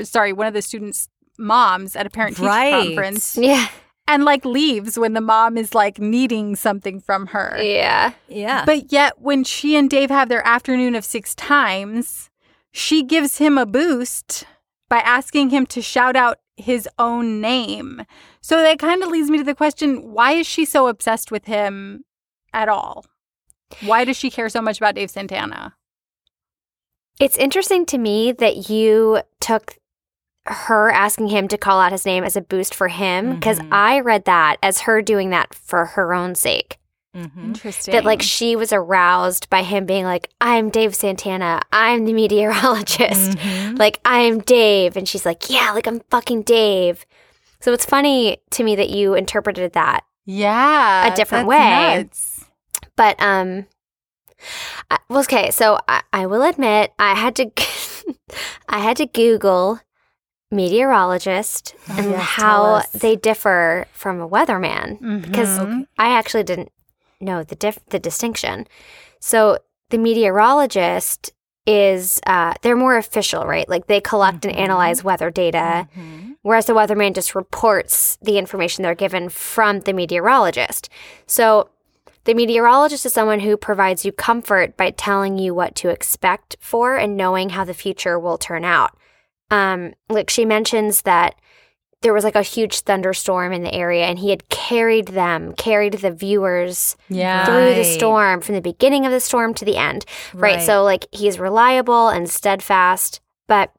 of the students' moms at a parent-teacher conference. Yeah. And, like, leaves when the mom is, like, needing something from her. Yeah. Yeah. But yet when she and Dave have their afternoon of 6 times, she gives him a boost by asking him to shout out his own name. So that kind of leads me to the question, why is she so obsessed with him at all? Why does she care so much about Dave Santana? It's interesting to me that you took her asking him to call out his name as a boost for him, because I read that as her doing that for her own sake. Interesting. That, like, she was aroused by him being like, I'm Dave Santana. I'm the meteorologist. Like, I'm Dave. And she's like, yeah, like, I'm fucking Dave. So it's funny to me that you interpreted that a different way. Nuts. But, okay, so I will admit I had to Google meteorologist and how they differ from a weatherman because I actually didn't know the distinction. So the meteorologist is they're more official, right? Like they collect and analyze weather data, whereas the weatherman just reports the information they're given from the meteorologist. So the meteorologist is someone who provides you comfort by telling you what to expect for and knowing how the future will turn out. Like she mentions that there was like a huge thunderstorm in the area and he had carried the viewers through the storm from the beginning of the storm to the end, right? So like he's reliable and steadfast. But,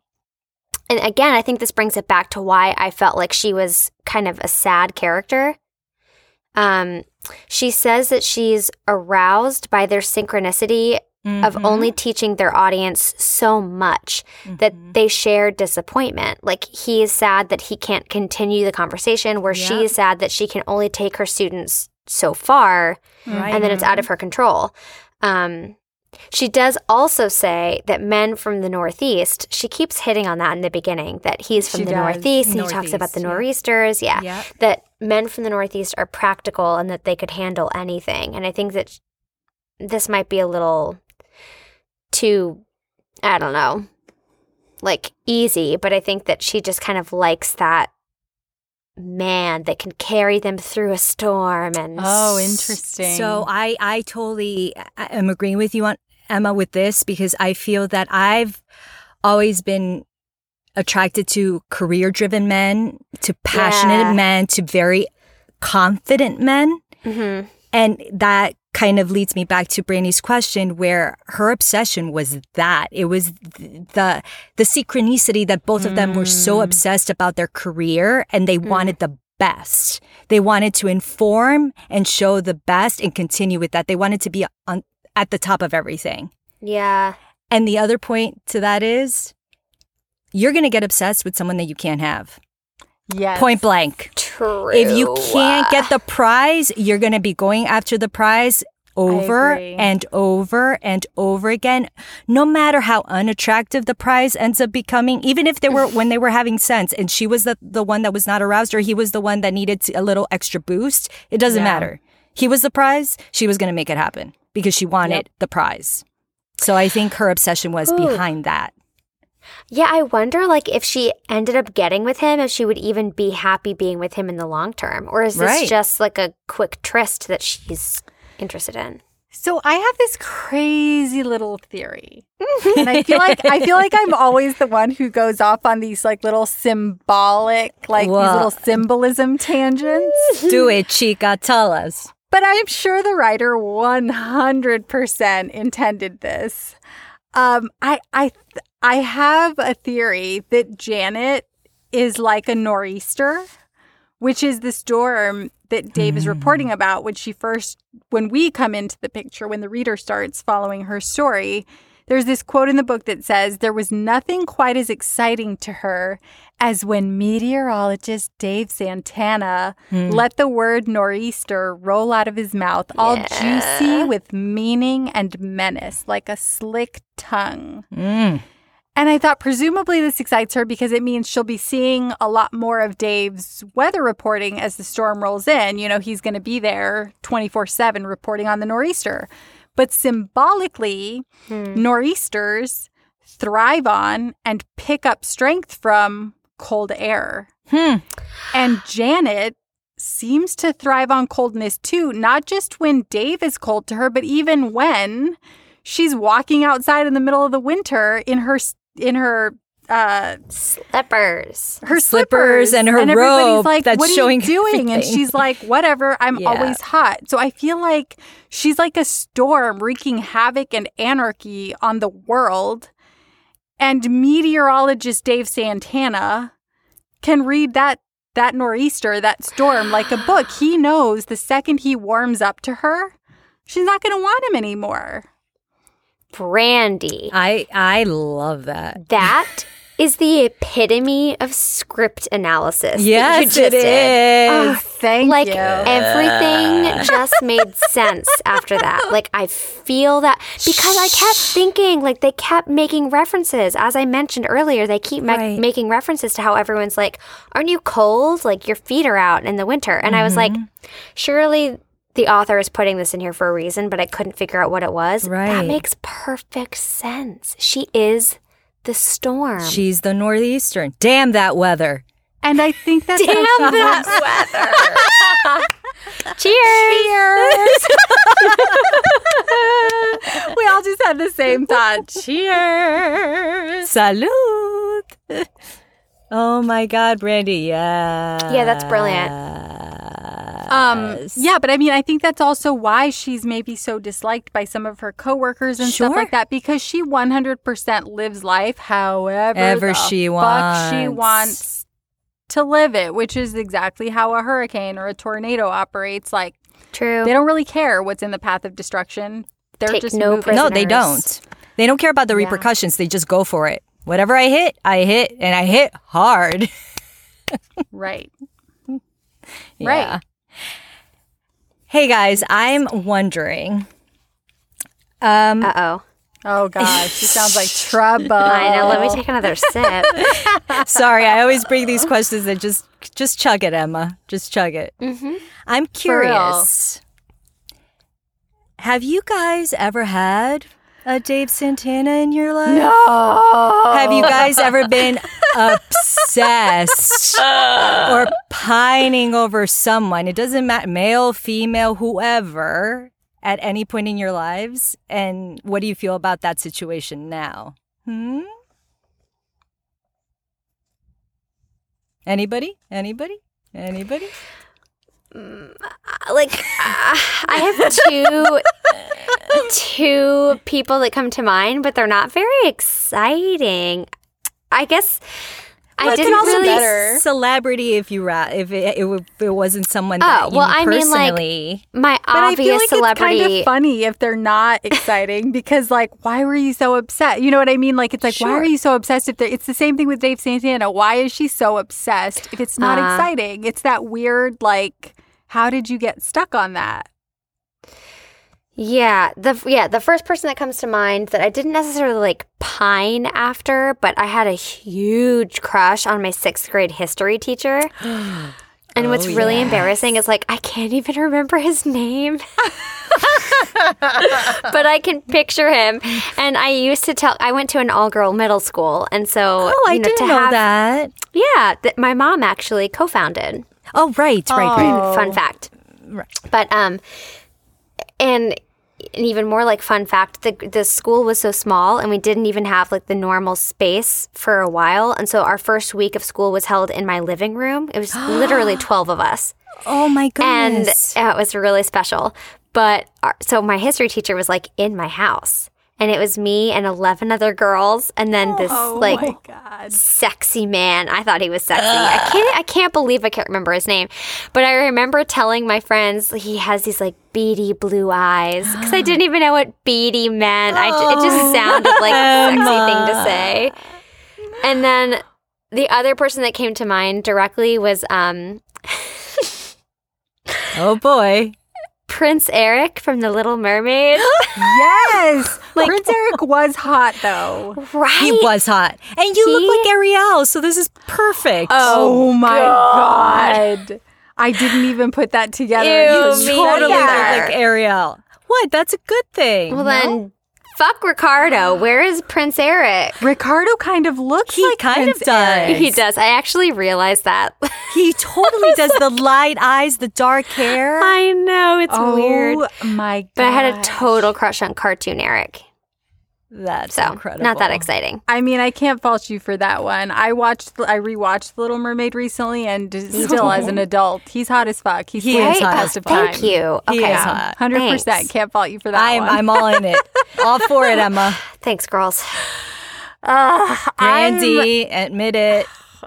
and again, I think this brings it back to why I felt like she was kind of a sad character. She says that she's aroused by their synchronicity of only teaching their audience so much that they share disappointment. Like he is sad that he can't continue the conversation, where she is sad that she can only take her students so far and then it's out of her control. She does also say that men from the Northeast, she keeps hitting on that in the beginning, that he's from Northeast and he talks about the Nor'easters. That men from the Northeast are practical and that they could handle anything. And I think that this might be a little too, I don't know, like easy, but I think that she just kind of likes that man that can carry them through a storm. And interesting. So I totally am agreeing with you on Emma with this, because I feel that I've always been attracted to career-driven men, to passionate men, to very confident men. And that kind of leads me back to Brandy's question, where her obsession was that. It was the synchronicity that both of them were so obsessed about their career, and they wanted the best. They wanted to inform and show the best and continue with that. They wanted to be at the top of everything. Yeah. And the other point to that is you're going to get obsessed with someone that you can't have. Yes. Point blank. True. If you can't get the prize, you're going to be going after the prize over and over and over again, no matter how unattractive the prize ends up becoming. Even if they were when they were having sense and she was the one that was not aroused, or he was the one that needed a little extra boost, it doesn't matter. He was the prize. She was going to make it happen because she wanted the prize. So I think her obsession was behind that. Yeah, I wonder, like, if she ended up getting with him, if she would even be happy being with him in the long term. Or is this just, like, a quick tryst that she's interested in? So I have this crazy little theory. And I feel like I'm always the one who goes off on these, like, little symbolic, like, these little symbolism tangents. Do it, chica. Tell us. But I'm sure the writer 100% intended this. I have a theory that Janet is like a nor'easter, which is the storm that Dave is reporting about when she first, when we come into the picture, when the reader starts following her story. There's this quote in the book that says, "There was nothing quite as exciting to her as when meteorologist Dave Santana let the word nor'easter roll out of his mouth, all juicy with meaning and menace, like a slick tongue." And I thought presumably this excites her because it means she'll be seeing a lot more of Dave's weather reporting as the storm rolls in. You know, he's going to be there 24/7 reporting on the nor'easter. But symbolically, nor'easters thrive on and pick up strength from cold air. And Janet seems to thrive on coldness too, not just when Dave is cold to her, but even when she's walking outside in the middle of the winter in her slippers. Her slippers and her robe. Like, that's what showing are you doing? Everything. And she's like, whatever, I'm always hot. So I feel like she's like a storm wreaking havoc and anarchy on the world. And meteorologist Dave Santana can read that nor'easter, that storm, like a book. He knows the second he warms up to her, she's not going to want him anymore. Brandy. I love that. That is the epitome of script analysis. Yes, it is. Oh, thank you. Like, everything just made sense after that. Like, I feel that. Because I kept thinking, like, they kept making references. As I mentioned earlier, they keep making references to how everyone's like, aren't you cold? Like, your feet are out in the winter. And I was like, surely the author is putting this in here for a reason, but I couldn't figure out what it was. Right. That makes perfect sense. She is the storm. She's the northeastern. Damn that weather. And I think that's damn that weather. Cheers. We all just had the same thought. Cheers. Salud. Oh my God, Brandy. Yeah. Yeah, that's brilliant. Yeah, but I mean, I think that's also why she's maybe so disliked by some of her coworkers and stuff like that, because she 100% lives life however she wants to live it, which is exactly how a hurricane or a tornado operates. Like, true, they don't really care what's in the path of destruction. They're prisoners. No, they don't. They don't care about the repercussions. They just go for it. Whatever I hit, and I hit hard. Right. Yeah. Right. Hey guys, I'm wondering. Uh-oh. Oh gosh, she sounds like trouble. I know, let me take another sip. Sorry, I always bring these questions that just chug it, Emma. Just chug it. Mm-hmm. I'm curious. Have you guys ever had a Dave Santana in your life? No. Have you guys ever been obsessed or pining over someone? It doesn't matter, male, female, whoever, at any point in your lives. And what do you feel about that situation now? Anybody? Anybody? Anybody? Like, I have two people that come to mind, but they're not very exciting. I guess I didn't really celebrity if it wasn't someone that you personally. I mean, like, my obvious celebrity. It's kind of funny if they're not exciting because, like, why were you so upset? You know what I mean? Like, it's like, why are you so obsessed? It's the same thing with Dave Santana. Why is she so obsessed if it's not exciting? It's that weird, like, how did you get stuck on that? Yeah, the first person that comes to mind that I didn't necessarily, like, pine after, but I had a huge crush on my 6th grade history teacher. And what's really embarrassing is, like, I can't even remember his name. But I can picture him. And I went to an all-girl middle school. And so, I didn't know that. Yeah, my mom actually co-founded. Oh, right. Fun fact. Right. But, and an even more, like, fun fact, the school was so small and we didn't even have, like, the normal space for a while. And so our first week of school was held in my living room. It was literally 12 of us. Oh, my goodness. And it was really special. But so my history teacher was, like, in my house. And it was me and 11 other girls, and then this sexy man. I thought he was sexy. I can't believe I can't remember his name, but I remember telling my friends he has these, like, beady blue eyes because I didn't even know what beady meant. It just sounded like a sexy thing to say. And then the other person that came to mind directly was oh boy. Prince Eric from The Little Mermaid. Yes. Like, Prince Eric was hot, though. Right. He was hot. And you look like Ariel, so this is perfect. Oh my God. I didn't even put that together. You totally look like Ariel. What? That's a good thing. Well, then, fuck Ricardo. Where is Prince Eric? Ricardo kind of looks like Prince Eric. He does. I actually realized that. He totally does. The light eyes, the dark hair. I know. It's weird. Oh, my God. But I had a total crush on Cartoon Eric. That's incredible. Not that exciting. I mean, I can't fault you for that one. I rewatched Little Mermaid recently, and still as an adult, he's hot as fuck. He's hot as fuck. Thank you. Okay. He is hot. 100%. Thanks. Can't fault you for that one. I'm all in it. All for it, Emma. Thanks, girls. Randy, admit it.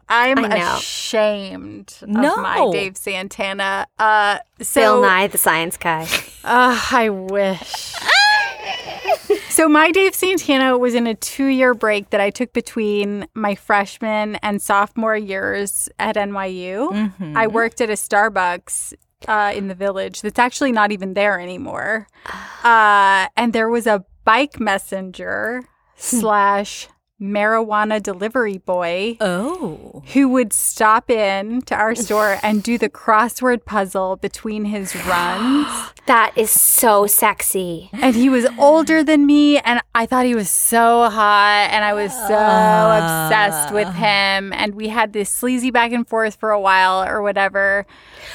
I'm ashamed of my Dave Santana. Bill Nye, the science guy. I wish. So my Dave Santana was in a 2-year break that I took between my freshman and sophomore years at NYU. Mm-hmm. I worked at a Starbucks in the Village that's actually not even there anymore. And there was a bike messenger / marijuana delivery boy who would stop in to our store and do the crossword puzzle between his runs. That is so sexy. And he was older than me, and I thought he was so hot, and I was so obsessed with him, and we had this sleazy back and forth for a while or whatever.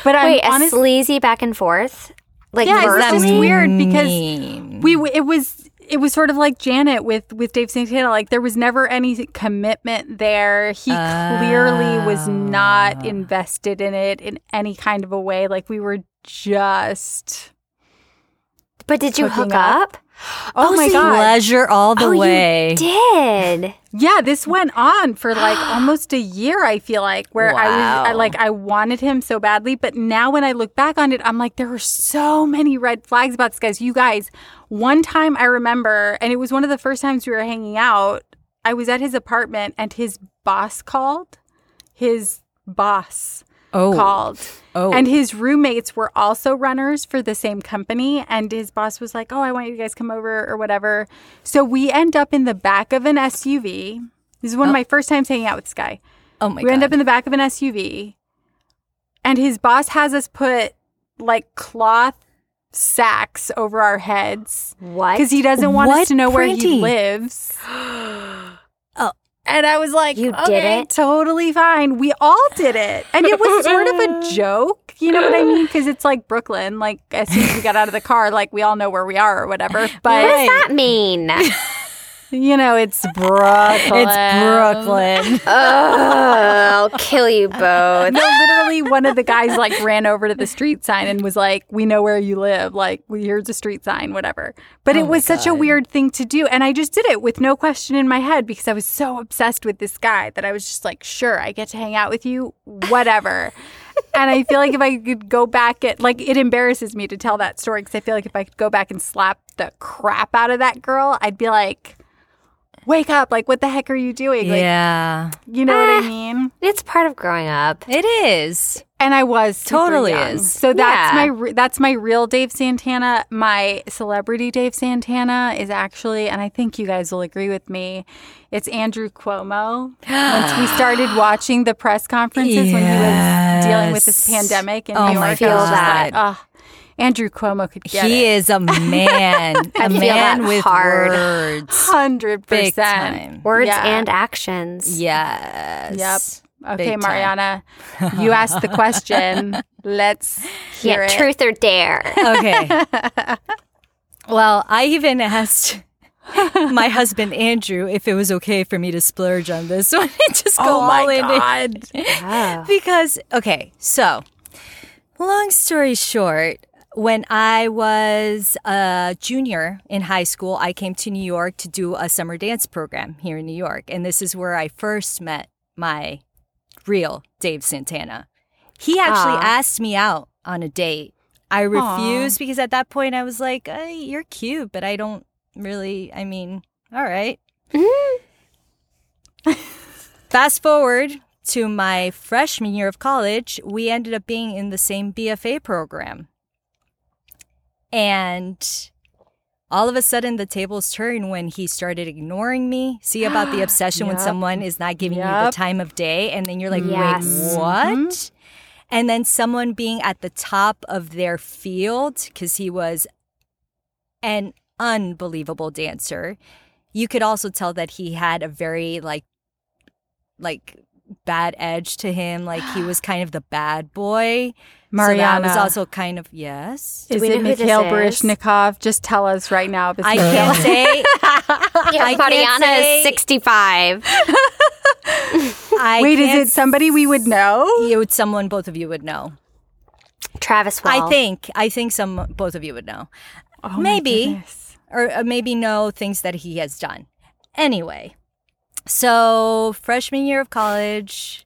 But Wait, sleazy back and forth? Like, yeah, it's just weird because it was sort of like Janet with Dave Santana. Like, there was never any commitment there. He clearly was not invested in it in any kind of a way. Like, we were just... But did you hook up? Oh, my God. Pleasure all the way. You did. Yeah, this went on for like almost a year, I feel like, where I wanted him so badly. But now when I look back on it, I'm like, there were so many red flags about this guy. You guys, one time I remember, and it was one of the first times we were hanging out, I was at his apartment and his boss called. His boss called. Oh. And his roommates were also runners for the same company. And his boss was like, I want you guys to come over or whatever. So we end up in the back of an SUV. This is one of my first times hanging out with this guy. Oh, my God. We end up in the back of an SUV. And his boss has us put, like, cloth sacks over our heads. What? Because he doesn't want us to know where he lives. And I was like, you did it? Totally fine. We all did it. And it was sort of a joke. You know what I mean? Because it's like Brooklyn. Like, as soon as we got out of the car, like, we all know where we are or whatever. But what does that mean? You know, it's Brooklyn. I'll kill you both. No, literally one of the guys, like, ran over to the street sign and was like, we know where you live. Like, here's a street sign, whatever. But it was such a weird thing to do. And I just did it with no question in my head because I was so obsessed with this guy that I was just like, sure, I get to hang out with you, whatever. And I feel like if I could go back at, like, it embarrasses me to tell that story because I feel like if I could go back and slap the crap out of that girl, I'd be like... Wake up. Like, what the heck are you doing? Like, yeah. You know what I mean? It's part of growing up. It is. And I was totally young. So that's my real Dave Santana. My celebrity Dave Santana is actually, and I think you guys will agree with me, it's Andrew Cuomo. Once we started watching the press conferences when he was dealing with this pandemic in New York. I feel that. Andrew Cuomo could get it. He is a man. A man with hard words. 100%. Words and actions. Yes. Yep. Okay, big Mariana, you asked the question. Let's hear it. Truth or dare. Okay. Well, I even asked my husband, Andrew, if it was okay for me to splurge on this one and just go all in. Oh, my God. Wow. Because, okay, so long story short, when I was a junior in high school, I came to New York to do a summer dance program here in New York. And this is where I first met my real Dave Santana. He actually asked me out on a date. I refused because at that point I was like, you're cute, but I don't really, I mean, all right. Mm-hmm. Fast forward to my freshman year of college, we ended up being in the same BFA program. And all of a sudden, the tables turned when he started ignoring me. See about the obsession when someone is not giving you the time of day. And then you're like, wait, what? Mm-hmm. And then someone being at the top of their field, because he was an unbelievable dancer. You could also tell that he had a very, like bad edge to him. Like, he was kind of the bad boy. Mariana. So that was also kind of, yes. Is it Mikhail Baryshnikov? Just tell us right now. I can't say. Yeah, Mariana is 65. Wait, is it somebody we would know? Someone both of you would know. Travis Wall. I think both of you would know. Oh, maybe. Or maybe know things that he has done. Anyway, so freshman year of college,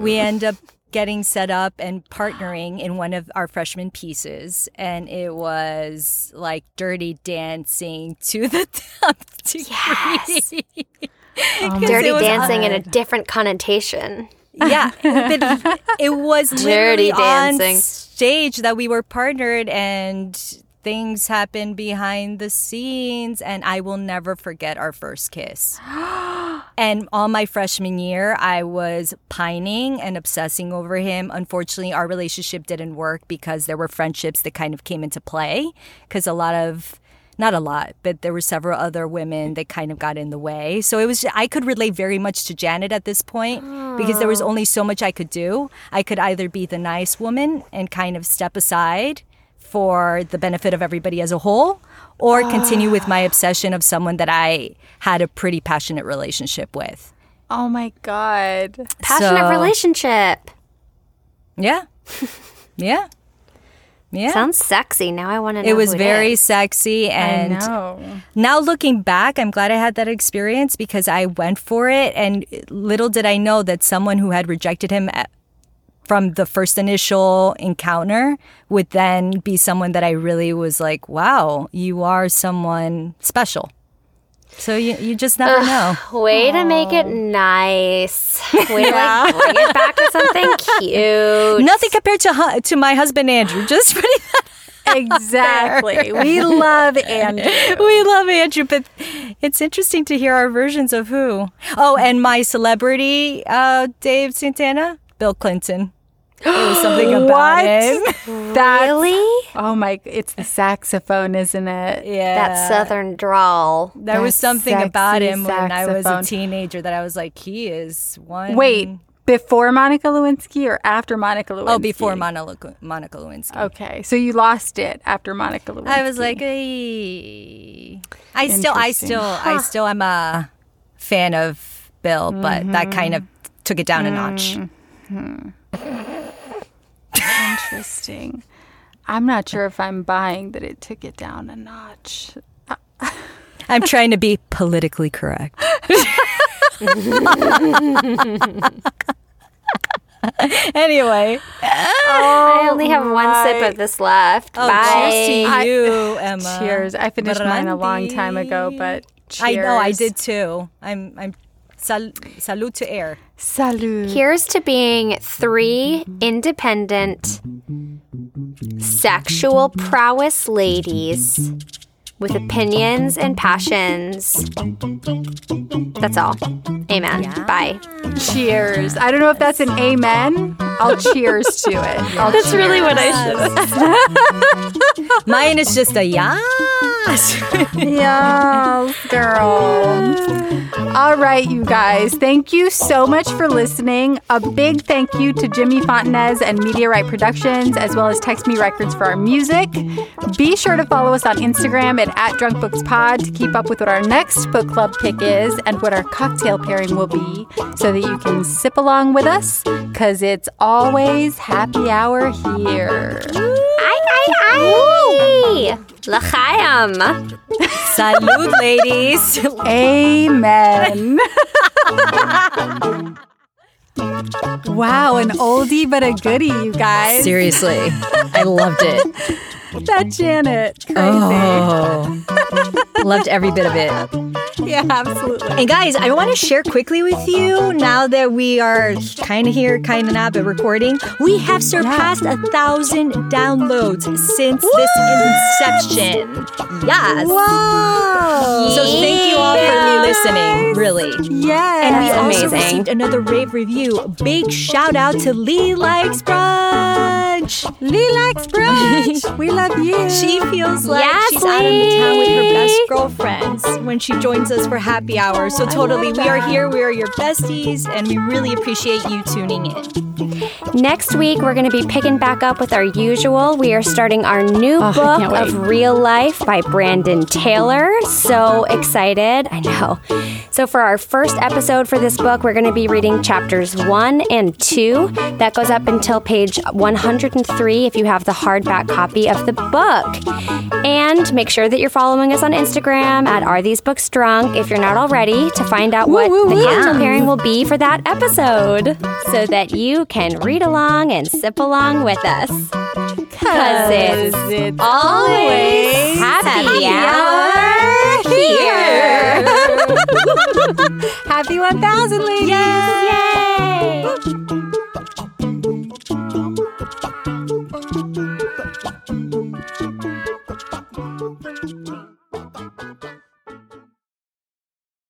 we end up getting set up and partnering in one of our freshman pieces, and it was like Dirty Dancing to the 10th degree. Yes. Dirty Dancing in a different connotation. Yeah, but it was literally Dirty Dancing on stage that we were partnered, and things happen behind the scenes, and I will never forget our first kiss. And all my freshman year, I was pining and obsessing over him. Unfortunately, our relationship didn't work because there were friendships that kind of came into play, because not a lot, but there were several other women that kind of got in the way. So it was, I could relate very much to Janet at this point because there was only so much I could do. I could either be the nice woman and kind of step aside for the benefit of everybody as a whole, or continue with my obsession of someone that I had a pretty passionate relationship with. Oh my God. Passionate relationship. Yeah. Yeah. Yeah. Sounds sexy. Now I want to know. It was very sexy. And I know. Now looking back, I'm glad I had that experience because I went for it. And little did I know that someone who had rejected him from the first initial encounter would then be someone that I really was like, wow, you are someone special. So you just never know. Way to make it nice. Way to bring it back to something cute. Nothing compared to my husband, Andrew. Just putting that exactly. We love Andrew. We love Andrew, but it's interesting to hear our versions of who. Oh, and my celebrity, Dave Santana, Bill Clinton. It was something about him. Really? Oh my! It's the saxophone, isn't it? Yeah, that southern drawl. There was something about him when I was a teenager that I was like, he is one. Wait, before Monica Lewinsky or after Monica Lewinsky? Oh, before Monica Lewinsky. Okay, so you lost it after Monica Lewinsky. I was like, hey. I still am a fan of Bill, but that kind of took it down a notch. Interesting. I'm not sure if I'm buying that it took it down a notch. I'm trying to be politically correct. Anyway. I only have one sip of this left. Oh, bye. Cheers to you, Emma. Cheers. I finished mine a long time ago, but cheers. I know, I did too. I'm salud to air. Salud. Here's to being three independent, sexual prowess ladies with opinions and passions. That's all. Amen. Yeah. Bye. Cheers. I don't know if that's an amen. I'll cheers to it. That's really what I should have. Mine is just a yeah. Yes, girl. All right, you guys. Thank you so much for listening. A big thank you to Jimmy Fontanez and Media Right Productions, as well as Text Me Records for our music. Be sure to follow us on Instagram at @DrunkBooksPod to keep up with what our next book club pick is and what our cocktail pairing will be, so that you can sip along with us, because it's always happy hour here. Aye. L'chaim. Salud, ladies. Amen. Wow, an oldie but a goodie, you guys. Seriously. I loved it. That Janet. Crazy. Oh. Loved every bit of it. Yeah, absolutely. And guys, I want to share quickly with you, now that we are kind of here, kind of not, but recording, we have surpassed 1,000 downloads since this inception. Yes. Wow. So thank you all for listening, really. Yes. And we also received another rave review. Big shout out to Lee Likes Brunch. Brunch. Lee Likes Brunch. We love you. She feels like she's out of the town with her best girlfriends when she joins us for happy hour. So totally, we are here. We are your besties, and we really appreciate you tuning in. Next week, we're going to be picking back up with our usual. We are starting our new book of Real Life by Brandon Taylor. So excited. I know. So for our first episode for this book, we're going to be reading chapters 1 and 2. That goes up until page 103 if you have the hardback copy of the book. And make sure that you're following us on Instagram at Are These Books Drunk if you're not already to find out what the cocktail pairing will be for that episode so that you can read along and sip along with us. Because it's always happy hour here. Happy 1,000, ladies! Yay!